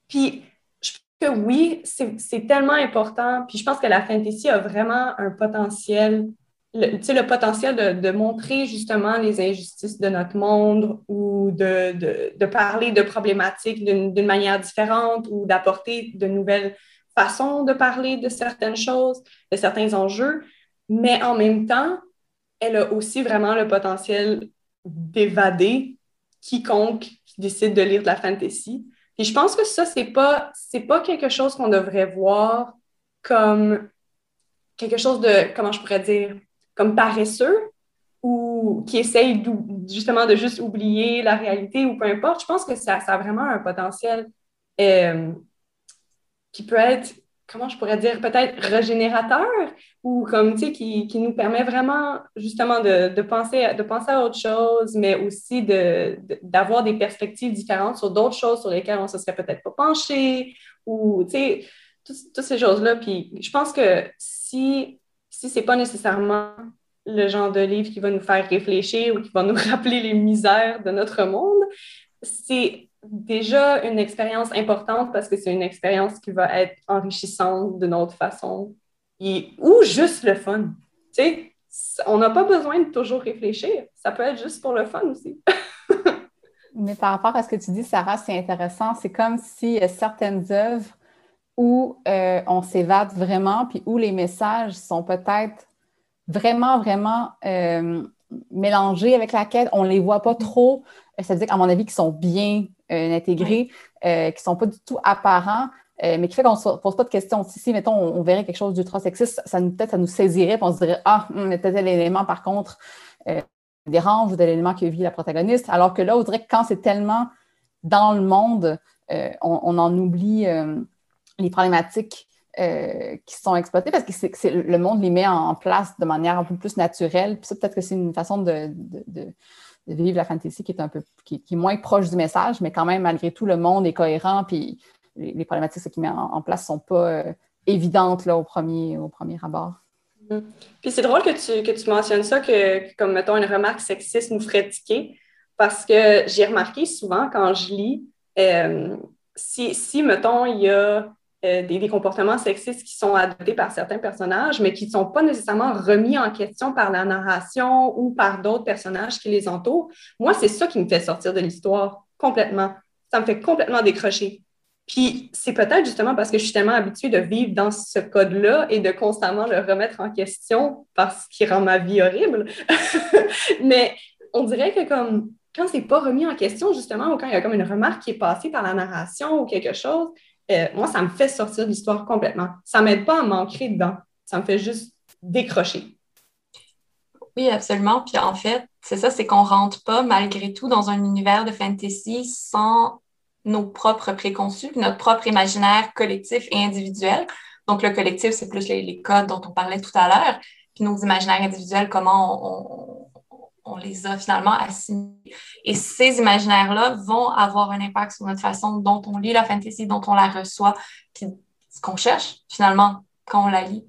Puis je pense que oui, c'est, c'est tellement important, puis je pense que la fantasy a vraiment un potentiel, tu sais, le potentiel de, de montrer justement les injustices de notre monde ou de, de, de parler de problématiques d'une, d'une manière différente ou d'apporter de nouvelles façon de parler de certaines choses, de certains enjeux, mais en même temps, elle a aussi vraiment le potentiel d'évader quiconque qui décide de lire de la fantasy. Et je pense que ça, c'est pas, c'est pas quelque chose qu'on devrait voir comme quelque chose de, comment je pourrais dire, comme paresseux ou qui essaye justement de juste oublier la réalité ou peu importe. Je pense que ça, ça a vraiment un potentiel... Euh, qui peut être, comment je pourrais dire, peut-être régénérateur ou comme, tu sais, qui, qui nous permet vraiment justement de, de, penser, de penser à autre chose, mais aussi de, de, d'avoir des perspectives différentes sur d'autres choses sur lesquelles on ne se serait peut-être pas penché ou, tu sais, toutes, toutes ces choses-là. Puis je pense que si, si ce n'est pas nécessairement le genre de livre qui va nous faire réfléchir ou qui va nous rappeler les misères de notre monde, c'est... déjà une expérience importante parce que c'est une expérience qui va être enrichissante d'une autre façon et, ou juste le fun. Tu sais, on n'a pas besoin de toujours réfléchir. Ça peut être juste pour le fun aussi. Mais par rapport à ce que tu dis, Sarah, c'est intéressant. C'est comme si euh, certaines œuvres où euh, on s'évade vraiment puis où les messages sont peut-être vraiment, vraiment euh, mélangés avec la quête. On ne les voit pas trop. Ça veut dire, à mon avis, qu'ils sont bien Euh, intégrés, euh, qui ne sont pas du tout apparents, euh, mais qui fait qu'on ne se pose pas de questions. Si, si mettons, on, on verrait quelque chose d'ultra sexiste, ça nous, peut-être ça nous saisirait, puis on se dirait « Ah, hum, peut-être l'élément, par contre, euh, dérange ou de l'élément que vit la protagoniste. » Alors que là, on dirait que quand c'est tellement dans le monde, euh, on, on en oublie euh, les problématiques euh, qui sont exploitées parce que c'est, c'est, le monde les met en, en place de manière un peu plus naturelle. Puis ça, peut-être que c'est une façon de... de, de de vivre la fantasy qui est un peu qui, qui est moins proche du message, mais quand même, malgré tout, le monde est cohérent, puis les, les problématiques ce qu'il met en, en place ne sont pas euh, évidentes là, au, premier, au premier abord. Mm-hmm. Puis c'est drôle que tu, que tu mentionnes ça, que, que comme, mettons, une remarque sexiste nous ferait tiquer, parce que j'ai remarqué souvent quand je lis, euh, si, si, mettons, il y a euh, des, des comportements sexistes qui sont adoptés par certains personnages, mais qui ne sont pas nécessairement remis en question par la narration ou par d'autres personnages qui les entourent, moi, c'est ça qui me fait sortir de l'histoire complètement. Ça me fait complètement décrocher. Puis c'est peut-être justement parce que je suis tellement habituée de vivre dans ce code-là et de constamment le remettre en question parce qu'il rend ma vie horrible. Mais on dirait que comme quand c'est pas remis en question justement ou quand il y a comme une remarque qui est passée par la narration ou quelque chose, euh, moi, ça me fait sortir de l'histoire complètement. Ça ne m'aide pas à m'ancrer dedans. Ça me fait juste décrocher. Oui, absolument. Puis en fait, c'est ça, c'est qu'on ne rentre pas malgré tout dans un univers de fantasy sans nos propres préconçus, notre propre imaginaire collectif et individuel. Donc, le collectif, c'est plus les, les codes dont on parlait tout à l'heure, puis nos imaginaires individuels, comment on, on, on les a finalement assimilés. Et ces imaginaires-là vont avoir un impact sur notre façon dont on lit la fantasy, dont on la reçoit, puis ce qu'on cherche, finalement, quand on la lit.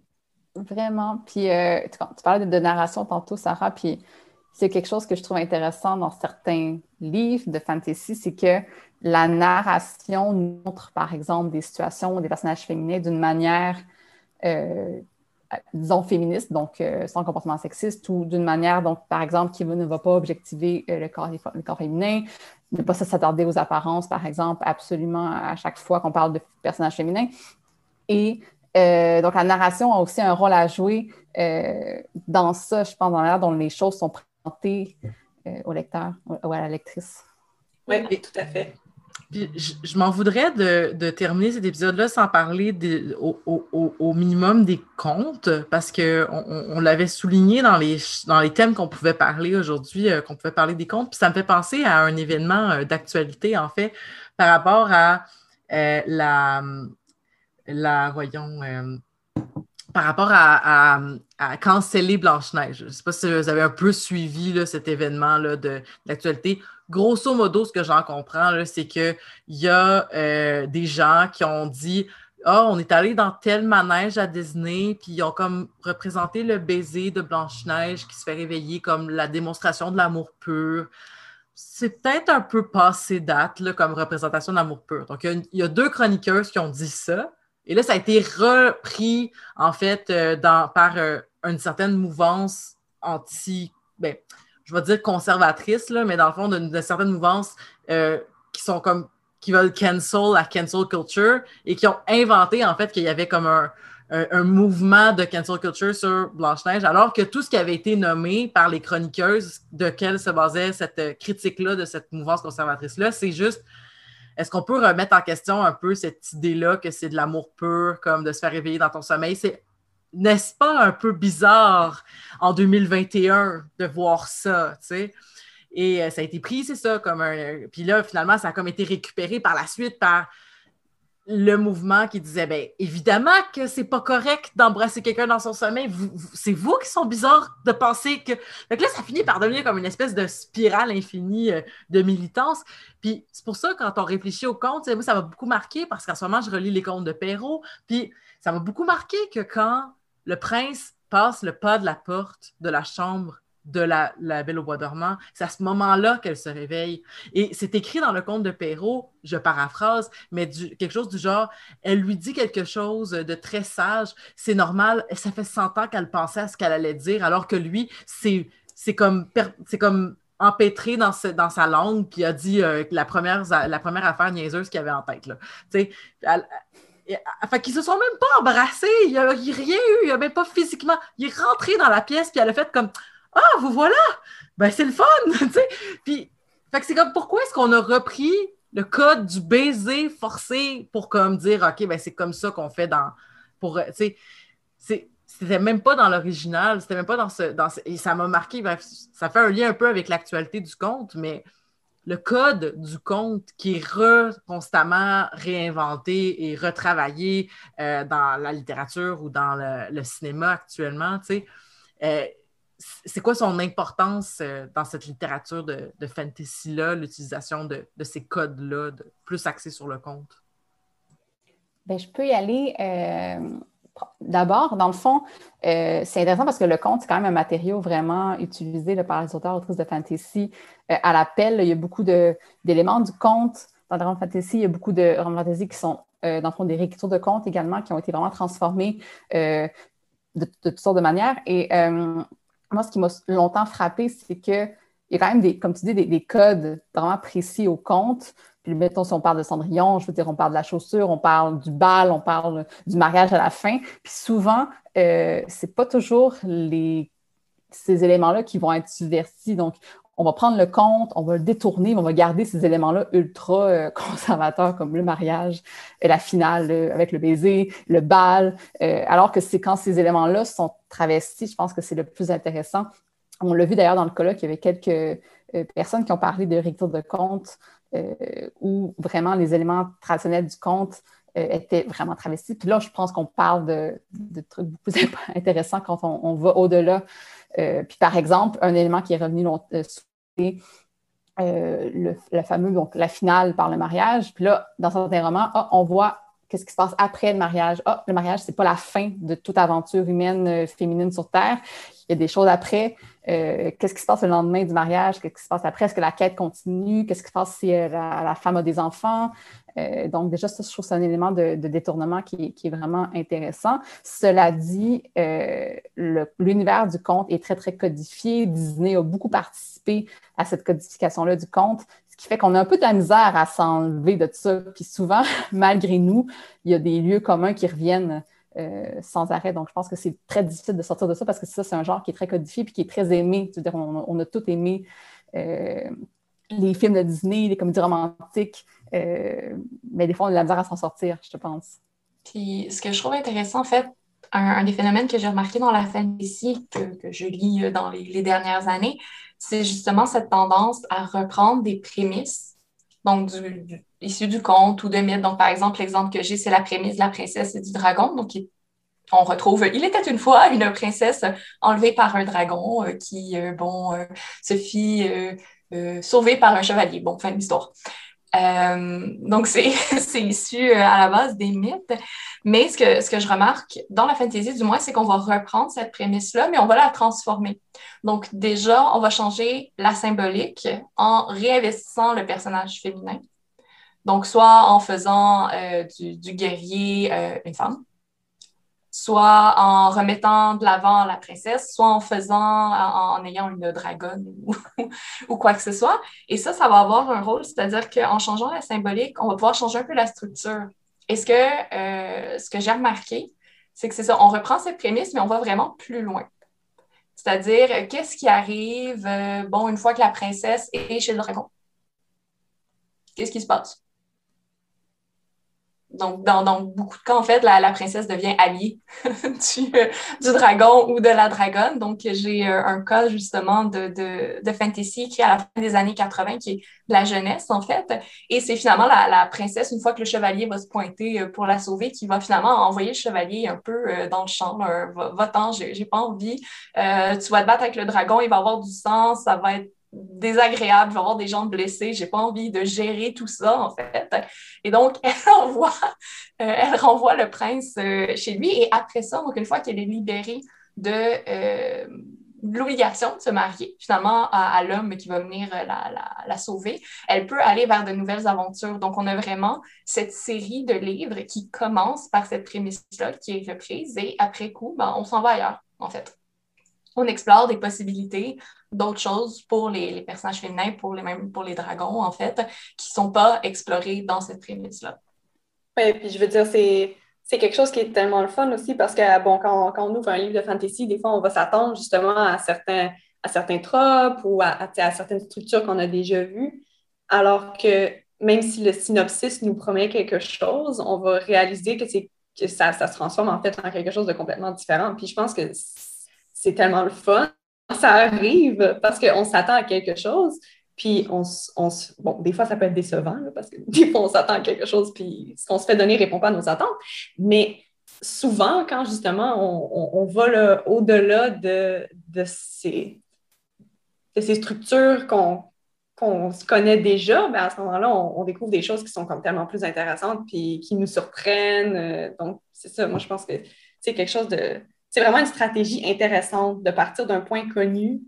Vraiment. Puis, euh, tu, tu parlais de, de narration tantôt, Sarah, puis c'est quelque chose que je trouve intéressant dans certains livres de fantasy, c'est que la narration montre, par exemple, des situations, des personnages féminins d'une manière, euh, disons, féministe, donc euh, sans comportement sexiste, ou d'une manière, donc, par exemple, qui ne va pas objectiver euh, le corps, le corps féminin, ne pas s'attarder aux apparences, par exemple, absolument à chaque fois qu'on parle de personnages féminins. Et euh, donc, la narration a aussi un rôle à jouer euh, dans ça, je pense, dans la manière dont les choses sont présentées euh, au lecteur ou à la lectrice. Oui, oui, tout à fait. Puis je, je m'en voudrais de, de terminer cet épisode-là sans parler de, au, au, au minimum des contes, parce qu'on on, on l'avait souligné dans les, dans les thèmes qu'on pouvait parler aujourd'hui, euh, qu'on pouvait parler des contes. Puis ça me fait penser à un événement d'actualité, en fait, par rapport à euh, la, la, voyons, euh, par rapport à, à, à canceller Blanche-Neige. Je ne sais pas si vous avez un peu suivi là, cet événement-là de, de l'actualité. Grosso modo, ce que j'en comprends, là, c'est qu'il y a euh, des gens qui ont dit « Ah, oh, on est allé dans tel manège à Disney », puis ils ont comme représenté le baiser de Blanche-Neige qui se fait réveiller comme la démonstration de l'amour pur. C'est peut-être un peu passé date là, comme représentation de l'amour pur. Donc, il y, y a deux chroniqueuses qui ont dit ça, et là, ça a été repris, en fait, euh, dans, par euh, une certaine mouvance anti... Ben, je vais dire conservatrice, là, mais dans le fond, de, de certaines mouvances euh, qui sont comme qui veulent cancel la cancel culture et qui ont inventé en fait qu'il y avait comme un, un, un mouvement de cancel culture sur Blanche-Neige, alors que tout ce qui avait été nommé par les chroniqueuses de quelle se basait cette critique-là de cette mouvance conservatrice-là, c'est juste est-ce qu'on peut remettre en question un peu cette idée-là que c'est de l'amour pur, comme de se faire réveiller dans ton sommeil? C'est n'est-ce pas un peu bizarre en deux mille vingt et un de voir ça, tu sais? Et euh, ça a été pris, c'est ça, comme un... Euh, puis là, finalement, ça a comme été récupéré par la suite par le mouvement qui disait, bien, évidemment que c'est pas correct d'embrasser quelqu'un dans son sommeil. Vous, vous, c'est vous qui sont bizarres de penser que... Donc là, ça finit par devenir comme une espèce de spirale infinie euh, de militance. Puis c'est pour ça, quand on réfléchit aux contes, moi, ça m'a beaucoup marqué, parce qu'en ce moment, je relis les contes de Perrault, puis ça m'a beaucoup marqué que quand le prince passe le pas de la porte de la chambre de la, la Belle au bois dormant. C'est à ce moment-là qu'elle se réveille. Et c'est écrit dans le conte de Perrault, je paraphrase, mais du, quelque chose du genre, elle lui dit quelque chose de très sage, c'est normal, ça fait cent ans qu'elle pensait à ce qu'elle allait dire, alors que lui, c'est, c'est comme... C'est comme empêtré dans, ce, dans sa langue, puis a dit euh, la, première, la première affaire niaiseuse qu'il avait en tête. Là. Tu sais... Fait qu'ils se sont même pas embrassés, il n'y a, a rien eu, il n'y a même pas physiquement. Il est rentré dans la pièce, puis elle a fait comme « Ah, vous voilà! Ben, c'est le fun! » Puis, fait que c'est comme, pourquoi est-ce qu'on a repris le code du baiser forcé pour comme dire « OK, ben c'est comme ça qu'on fait dans... » pour, tu sais, c'est... C'était même pas dans l'original, c'était même pas dans ce, dans ce... Et ça m'a marqué, bref, ça fait un lien un peu avec l'actualité du conte, mais... Le code du conte qui est re, constamment réinventé et retravaillé euh, dans la littérature ou dans le, le cinéma actuellement, tu sais, euh, c'est quoi son importance euh, dans cette littérature de, de fantasy-là, l'utilisation de, de ces codes-là, de, plus axés sur le conte? Bien, je peux y aller. Euh, D'abord, dans le fond, euh, c'est intéressant parce que le conte, c'est quand même un matériau vraiment utilisé là, par les auteurs, autrices de fantasy euh, à l'appel. Il y a beaucoup de, d'éléments du conte dans le roman fantasy. Il y a beaucoup de romans fantasy qui sont, euh, dans le fond, des réécritures de contes également qui ont été vraiment transformées euh, de, de, de toutes sortes de manières. Et euh, moi, ce qui m'a longtemps frappée, c'est que il y a quand même, des, comme tu dis, des, des codes vraiment précis au conte. Puis, mettons, si on parle de Cendrillon, je veux dire, on parle de la chaussure, on parle du bal, on parle du mariage à la fin. Puis souvent, euh, c'est pas toujours les, ces éléments-là qui vont être subvertis. Donc, on va prendre le conte, on va le détourner, mais on va garder ces éléments-là ultra euh, conservateurs, comme le mariage, et la finale euh, avec le baiser, le bal. Euh, alors que c'est quand ces éléments-là sont travestis, je pense que c'est le plus intéressant. On l'a vu d'ailleurs dans le colloque, il y avait quelques euh, personnes qui ont parlé de réécriture de conte Euh, où vraiment les éléments traditionnels du conte euh, étaient vraiment travestis. Puis là, je pense qu'on parle de, de trucs beaucoup plus intéressants quand on, on va au-delà. Euh, puis par exemple, un élément qui est revenu longtemps, euh, c'est euh, le, le fameux, donc la finale par le mariage. Puis là, dans certains romans, ah, on voit qu'est-ce qui se passe après le mariage. Ah, le mariage, c'est pas la fin de toute aventure humaine euh, féminine sur Terre. Il y a des choses après. Euh, qu'est-ce qui se passe le lendemain du mariage? Qu'est-ce qui se passe après? Est-ce que la quête continue? Qu'est-ce qui se passe si euh, la, la femme a des enfants? Euh, donc déjà, ça, je trouve que c'est un élément de, de détournement qui, qui est vraiment intéressant. Cela dit, euh, le, l'univers du conte est très, très codifié. Disney a beaucoup participé à cette codification-là du conte, ce qui fait qu'on a un peu de la misère à s'enlever de ça. Puis souvent, malgré nous, il y a des lieux communs qui reviennent Euh, sans arrêt. Donc, je pense que c'est très difficile de sortir de ça parce que ça, c'est un genre qui est très codifié puis qui est très aimé. C'est-à-dire, on, on a tous aimé euh, les films de Disney, les comédies romantiques, euh, mais des fois, on a de la misère à s'en sortir, je pense. Puis, ce que je trouve intéressant, en fait, un, un des phénomènes que j'ai remarqué dans la fantasy que, que je lis dans les, les dernières années, c'est justement cette tendance à reprendre des prémices, donc du, du issu du conte ou de mythe. Donc, par exemple, l'exemple que j'ai, c'est la prémisse de la princesse et du dragon. Donc, on retrouve « Il était une fois une princesse enlevée par un dragon euh, qui, euh, bon, euh, se fit euh, euh, sauvée par un chevalier. » Bon, fin de l'histoire. Euh, donc, c'est, c'est issu euh, à la base des mythes. Mais ce que, ce que je remarque dans la fantasy, du moins, c'est qu'on va reprendre cette prémisse-là, mais on va la transformer. Donc, déjà, on va changer la symbolique en réinvestissant le personnage féminin. Donc, soit en faisant euh, du, du guerrier euh, une femme, soit en remettant de l'avant la princesse, soit en faisant, en, en ayant une dragonne ou, ou quoi que ce soit. Et ça, ça va avoir un rôle, c'est-à-dire qu'en changeant la symbolique, on va pouvoir changer un peu la structure. Et ce que, euh, ce que j'ai remarqué, c'est que c'est ça, on reprend cette prémisse, mais on va vraiment plus loin. C'est-à-dire, qu'est-ce qui arrive, euh, bon, une fois que la princesse est chez le dragon? Qu'est-ce qui se passe? Donc, dans, dans beaucoup de cas, en fait, la, la princesse devient alliée du, euh, du dragon ou de la dragonne. Donc, j'ai euh, un cas, justement, de, de, de fantasy qui est à la fin des années quatre-vingt, qui est de la jeunesse, en fait. Et c'est finalement la, la princesse, une fois que le chevalier va se pointer euh, pour la sauver, qui va finalement envoyer le chevalier un peu euh, dans le champ. Là, va-t'en, j'ai, j'ai pas envie. Euh, tu vas te battre avec le dragon, il va avoir du sang, ça va être désagréable, je vais avoir des gens blessés, j'ai pas envie de gérer tout ça, en fait. Et donc, elle envoie, euh, elle renvoie le prince euh, chez lui, et après ça, donc une fois qu'elle est libérée de, euh, de l'obligation de se marier, finalement, à, à l'homme qui va venir la, la, la sauver, elle peut aller vers de nouvelles aventures. Donc, on a vraiment cette série de livres qui commence par cette prémisse-là, qui est reprise, et après coup, ben, on s'en va ailleurs, en fait. On explore des possibilités, d'autres choses pour les, les personnages féminins, pour les, même pour les dragons, en fait, qui ne sont pas explorés dans cette prémisse-là. Oui, puis je veux dire, c'est, c'est quelque chose qui est tellement le fun aussi, parce que, bon, quand, quand on ouvre un livre de fantasy, des fois, on va s'attendre justement à certains, à certains tropes ou à, à, à certaines structures qu'on a déjà vues, alors que même si le synopsis nous promet quelque chose, on va réaliser que, c'est, que ça, ça se transforme, en fait, en quelque chose de complètement différent. Puis je pense que c'est tellement le fun. Ça arrive parce qu'on s'attend à quelque chose, puis on se... On s'... Bon, des fois, ça peut être décevant, là, parce que des fois, on s'attend à quelque chose, puis ce qu'on se fait donner ne répond pas à nos attentes. Mais souvent, quand justement, on, on, on va là, au-delà de, de, ces, de ces structures qu'on, qu'on se connaît déjà, bien, à ce moment-là, on, on découvre des choses qui sont comme tellement plus intéressantes, puis qui nous surprennent. Donc, c'est ça, moi, je pense que c'est quelque chose de... C'est vraiment une stratégie intéressante de partir d'un point connu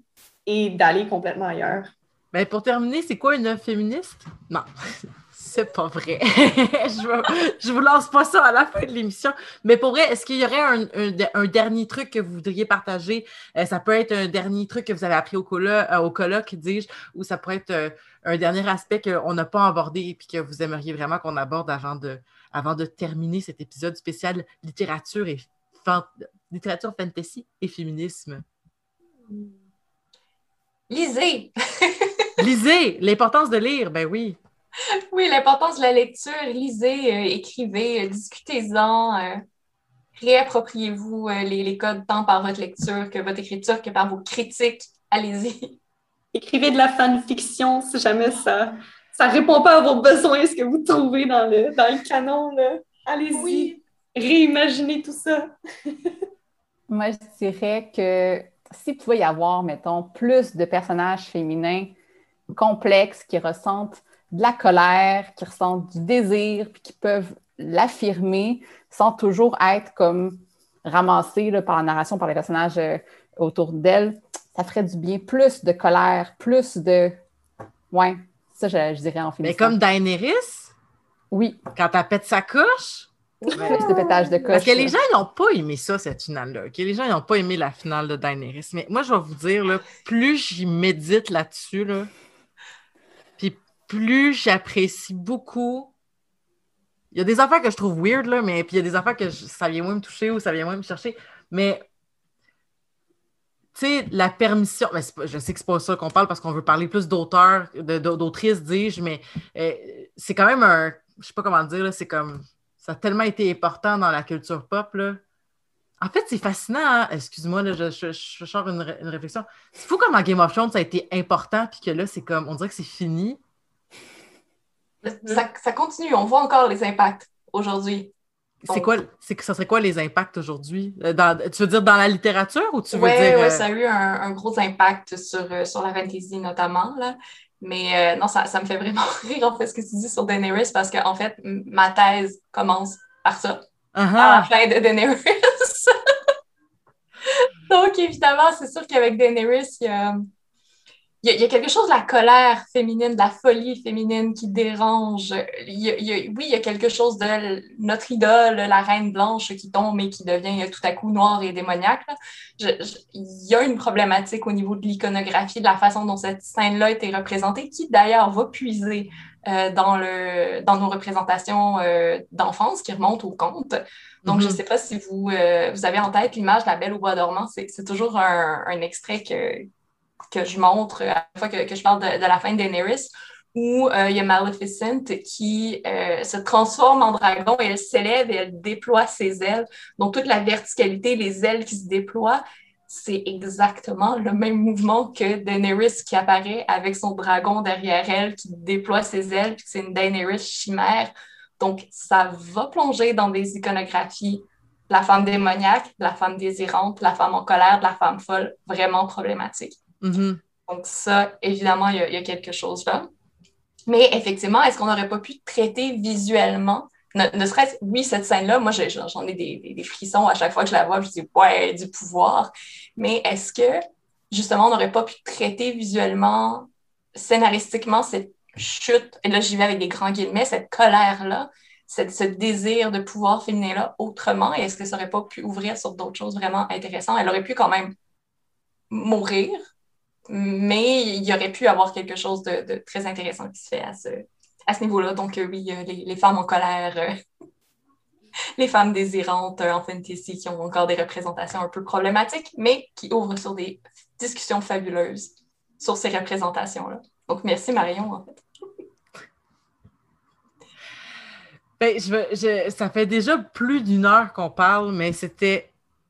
et d'aller complètement ailleurs. Ben pour terminer, c'est quoi une œuvre féministe? Non, c'est pas vrai. je, veux, je vous lance pas ça à la fin de l'émission. Mais pour vrai, est-ce qu'il y aurait un, un, un dernier truc que vous voudriez partager? Euh, ça peut être un dernier truc que vous avez appris au colloque, euh, au colloque, dis-je, ou ça pourrait être euh, un dernier aspect qu'on n'a pas abordé et puis que vous aimeriez vraiment qu'on aborde avant de, avant de terminer cet épisode spécial littérature et fan, littérature fantasy et féminisme. Lisez! Lisez! L'importance de lire, ben oui! Oui, l'importance de la lecture. Lisez, euh, écrivez, euh, discutez-en. Euh, réappropriez-vous euh, les, les codes tant par votre lecture que votre écriture que par vos critiques. Allez-y. Écrivez de la fanfiction si jamais ça ne répond pas à vos besoins, ce que vous trouvez dans le, dans le canon. Là. Allez-y. Oui. Réimaginez tout ça. Moi, je dirais que s'il pouvait y avoir, mettons, plus de personnages féminins complexes qui ressentent de la colère, qui ressentent du désir, puis qui peuvent l'affirmer sans toujours être comme ramassés là, par la narration, par les personnages euh, autour d'elle, ça ferait du bien. Plus de colère, plus de... Ouais, ça, je, je dirais en finissant. Mais comme Daenerys? Oui. Quand elle pète sa coche? Oui, ce pétage de coche. Parce que les gens n'ont pas aimé ça, cette finale-là. Okay? Les gens n'ont pas aimé la finale de Daenerys. Mais moi, je vais vous dire, là, plus j'y médite là-dessus, là, plus j'apprécie beaucoup. Il y a des affaires que je trouve weird, là, mais puis il y a des affaires que je, ça vient moins me toucher ou ça vient moins me chercher. Mais, tu sais, la permission... Ben, pas, je sais que c'est pas ça qu'on parle parce qu'on veut parler plus d'auteurs, d'autrices, dis-je, mais euh, c'est quand même un... Je sais pas comment le dire, là, c'est comme... Ça a tellement été important dans la culture pop, là. En fait, c'est fascinant, hein? Excuse-moi, là, je, je, je sors une, une réflexion. C'est fou comme dans Game of Thrones, ça a été important, puis que là, c'est comme... On dirait que c'est fini. Ça, ça continue, on voit encore les impacts aujourd'hui. Donc, c'est quoi, c'est, ça serait quoi les impacts aujourd'hui? Dans, tu veux dire dans la littérature ou tu veux ouais, dire... Oui, euh... ça a eu un, un gros impact sur, sur la fantasy notamment, là. Mais euh, non, ça, ça me fait vraiment rire en fait ce que tu dis sur Daenerys parce qu'en en fait, m- ma thèse commence par ça, uh-huh. par la fin de Daenerys. Donc évidemment, c'est sûr qu'avec Daenerys, il y a... Il y, a, il y a quelque chose de la colère féminine, de la folie féminine qui dérange. Il y a, il y a, oui, il y a quelque chose de notre idole, la reine blanche qui tombe et qui devient tout à coup noire et démoniaque. Je, je, il y a une problématique au niveau de l'iconographie, de la façon dont cette scène-là était représentée, qui d'ailleurs va puiser euh, dans, le, dans nos représentations euh, d'enfance qui remontent au conte. Donc, mm-hmm. je ne sais pas si vous, euh, vous avez en tête l'image de la Belle au bois dormant. C'est, c'est toujours un, un extrait que... que je montre à la fois que, que je parle de, de la fin de Daenerys, où euh, il y a Maleficent qui euh, se transforme en dragon et elle s'élève et elle déploie ses ailes. Donc, toute la verticalité, les ailes qui se déploient, c'est exactement le même mouvement que Daenerys qui apparaît avec son dragon derrière elle, qui déploie ses ailes, puis c'est une Daenerys chimère. Donc, ça va plonger dans des iconographies de la femme démoniaque, de la femme désirante, de la femme en colère, de la femme folle, vraiment problématique. Mm-hmm. Donc ça, évidemment, il y, y a quelque chose là. Mais effectivement, est-ce qu'on n'aurait pas pu traiter visuellement, ne, ne serait-ce, oui, cette scène-là, moi j'ai, j'en ai des, des, des frissons à chaque fois que je la vois, je dis « ouais, du pouvoir », mais est-ce que, justement, on n'aurait pas pu traiter visuellement, scénaristiquement, cette chute, et là j'y vais avec des grands guillemets, cette colère-là, cette, ce désir de pouvoir féminin-là autrement, et est-ce que ça n'aurait pas pu ouvrir sur d'autres choses vraiment intéressantes? Elle aurait pu quand même mourir, mais il y aurait pu avoir quelque chose de, de très intéressant qui se fait à ce, à ce niveau-là. Donc oui, les, les femmes en colère, euh, les femmes désirantes euh, en fantasy qui ont encore des représentations un peu problématiques, mais qui ouvrent sur des discussions fabuleuses sur ces représentations-là. Donc merci Marion, en fait. Ben, je veux, je, ça fait déjà plus d'une heure qu'on parle, mais c'était...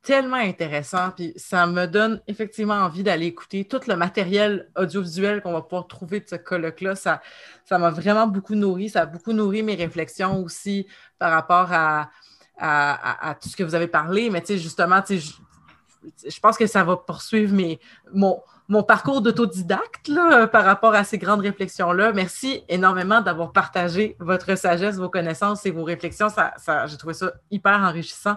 tellement intéressant, puis ça me donne effectivement envie d'aller écouter tout le matériel audiovisuel qu'on va pouvoir trouver de ce colloque-là. Ça, ça m'a vraiment beaucoup nourri, ça a beaucoup nourri mes réflexions aussi par rapport à, à, à, à tout ce que vous avez parlé, mais tu sais, justement, tu sais, je, je pense que ça va poursuivre mes, mon, mon parcours d'autodidacte là, par rapport à ces grandes réflexions-là. Merci énormément d'avoir partagé votre sagesse, vos connaissances et vos réflexions. Ça, ça, j'ai trouvé ça hyper enrichissant.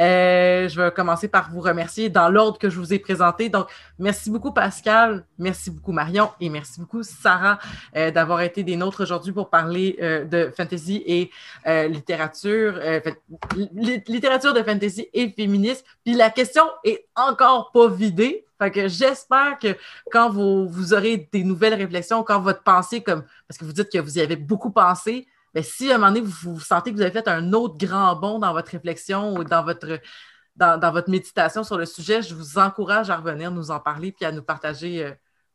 Euh, je vais commencer par vous remercier dans l'ordre que je vous ai présenté. Donc, merci beaucoup Pascal, merci beaucoup Marion et merci beaucoup Sarah euh, d'avoir été des nôtres aujourd'hui pour parler euh, de fantasy et euh, littérature, euh, littérature de fantasy et féminisme. Puis la question est encore pas vidée. Fait que j'espère que quand vous, vous aurez des nouvelles réflexions, quand votre pensée, comme parce que vous dites que vous y avez beaucoup pensé, bien, si à un moment donné, vous, vous sentez que vous avez fait un autre grand bond dans votre réflexion ou dans votre, dans, dans votre méditation sur le sujet, je vous encourage à revenir nous en parler puis à nous partager euh,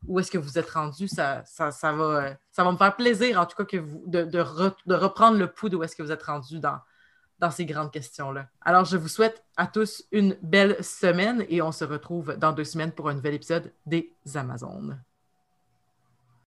où est-ce que vous êtes rendu. Ça, ça, ça, va, ça va me faire plaisir, en tout cas, que vous, de, de, re, de reprendre le pouls d'où est-ce que vous êtes rendu dans dans ces grandes questions-là. Alors, je vous souhaite à tous une belle semaine et on se retrouve dans deux semaines pour un nouvel épisode des Amazones.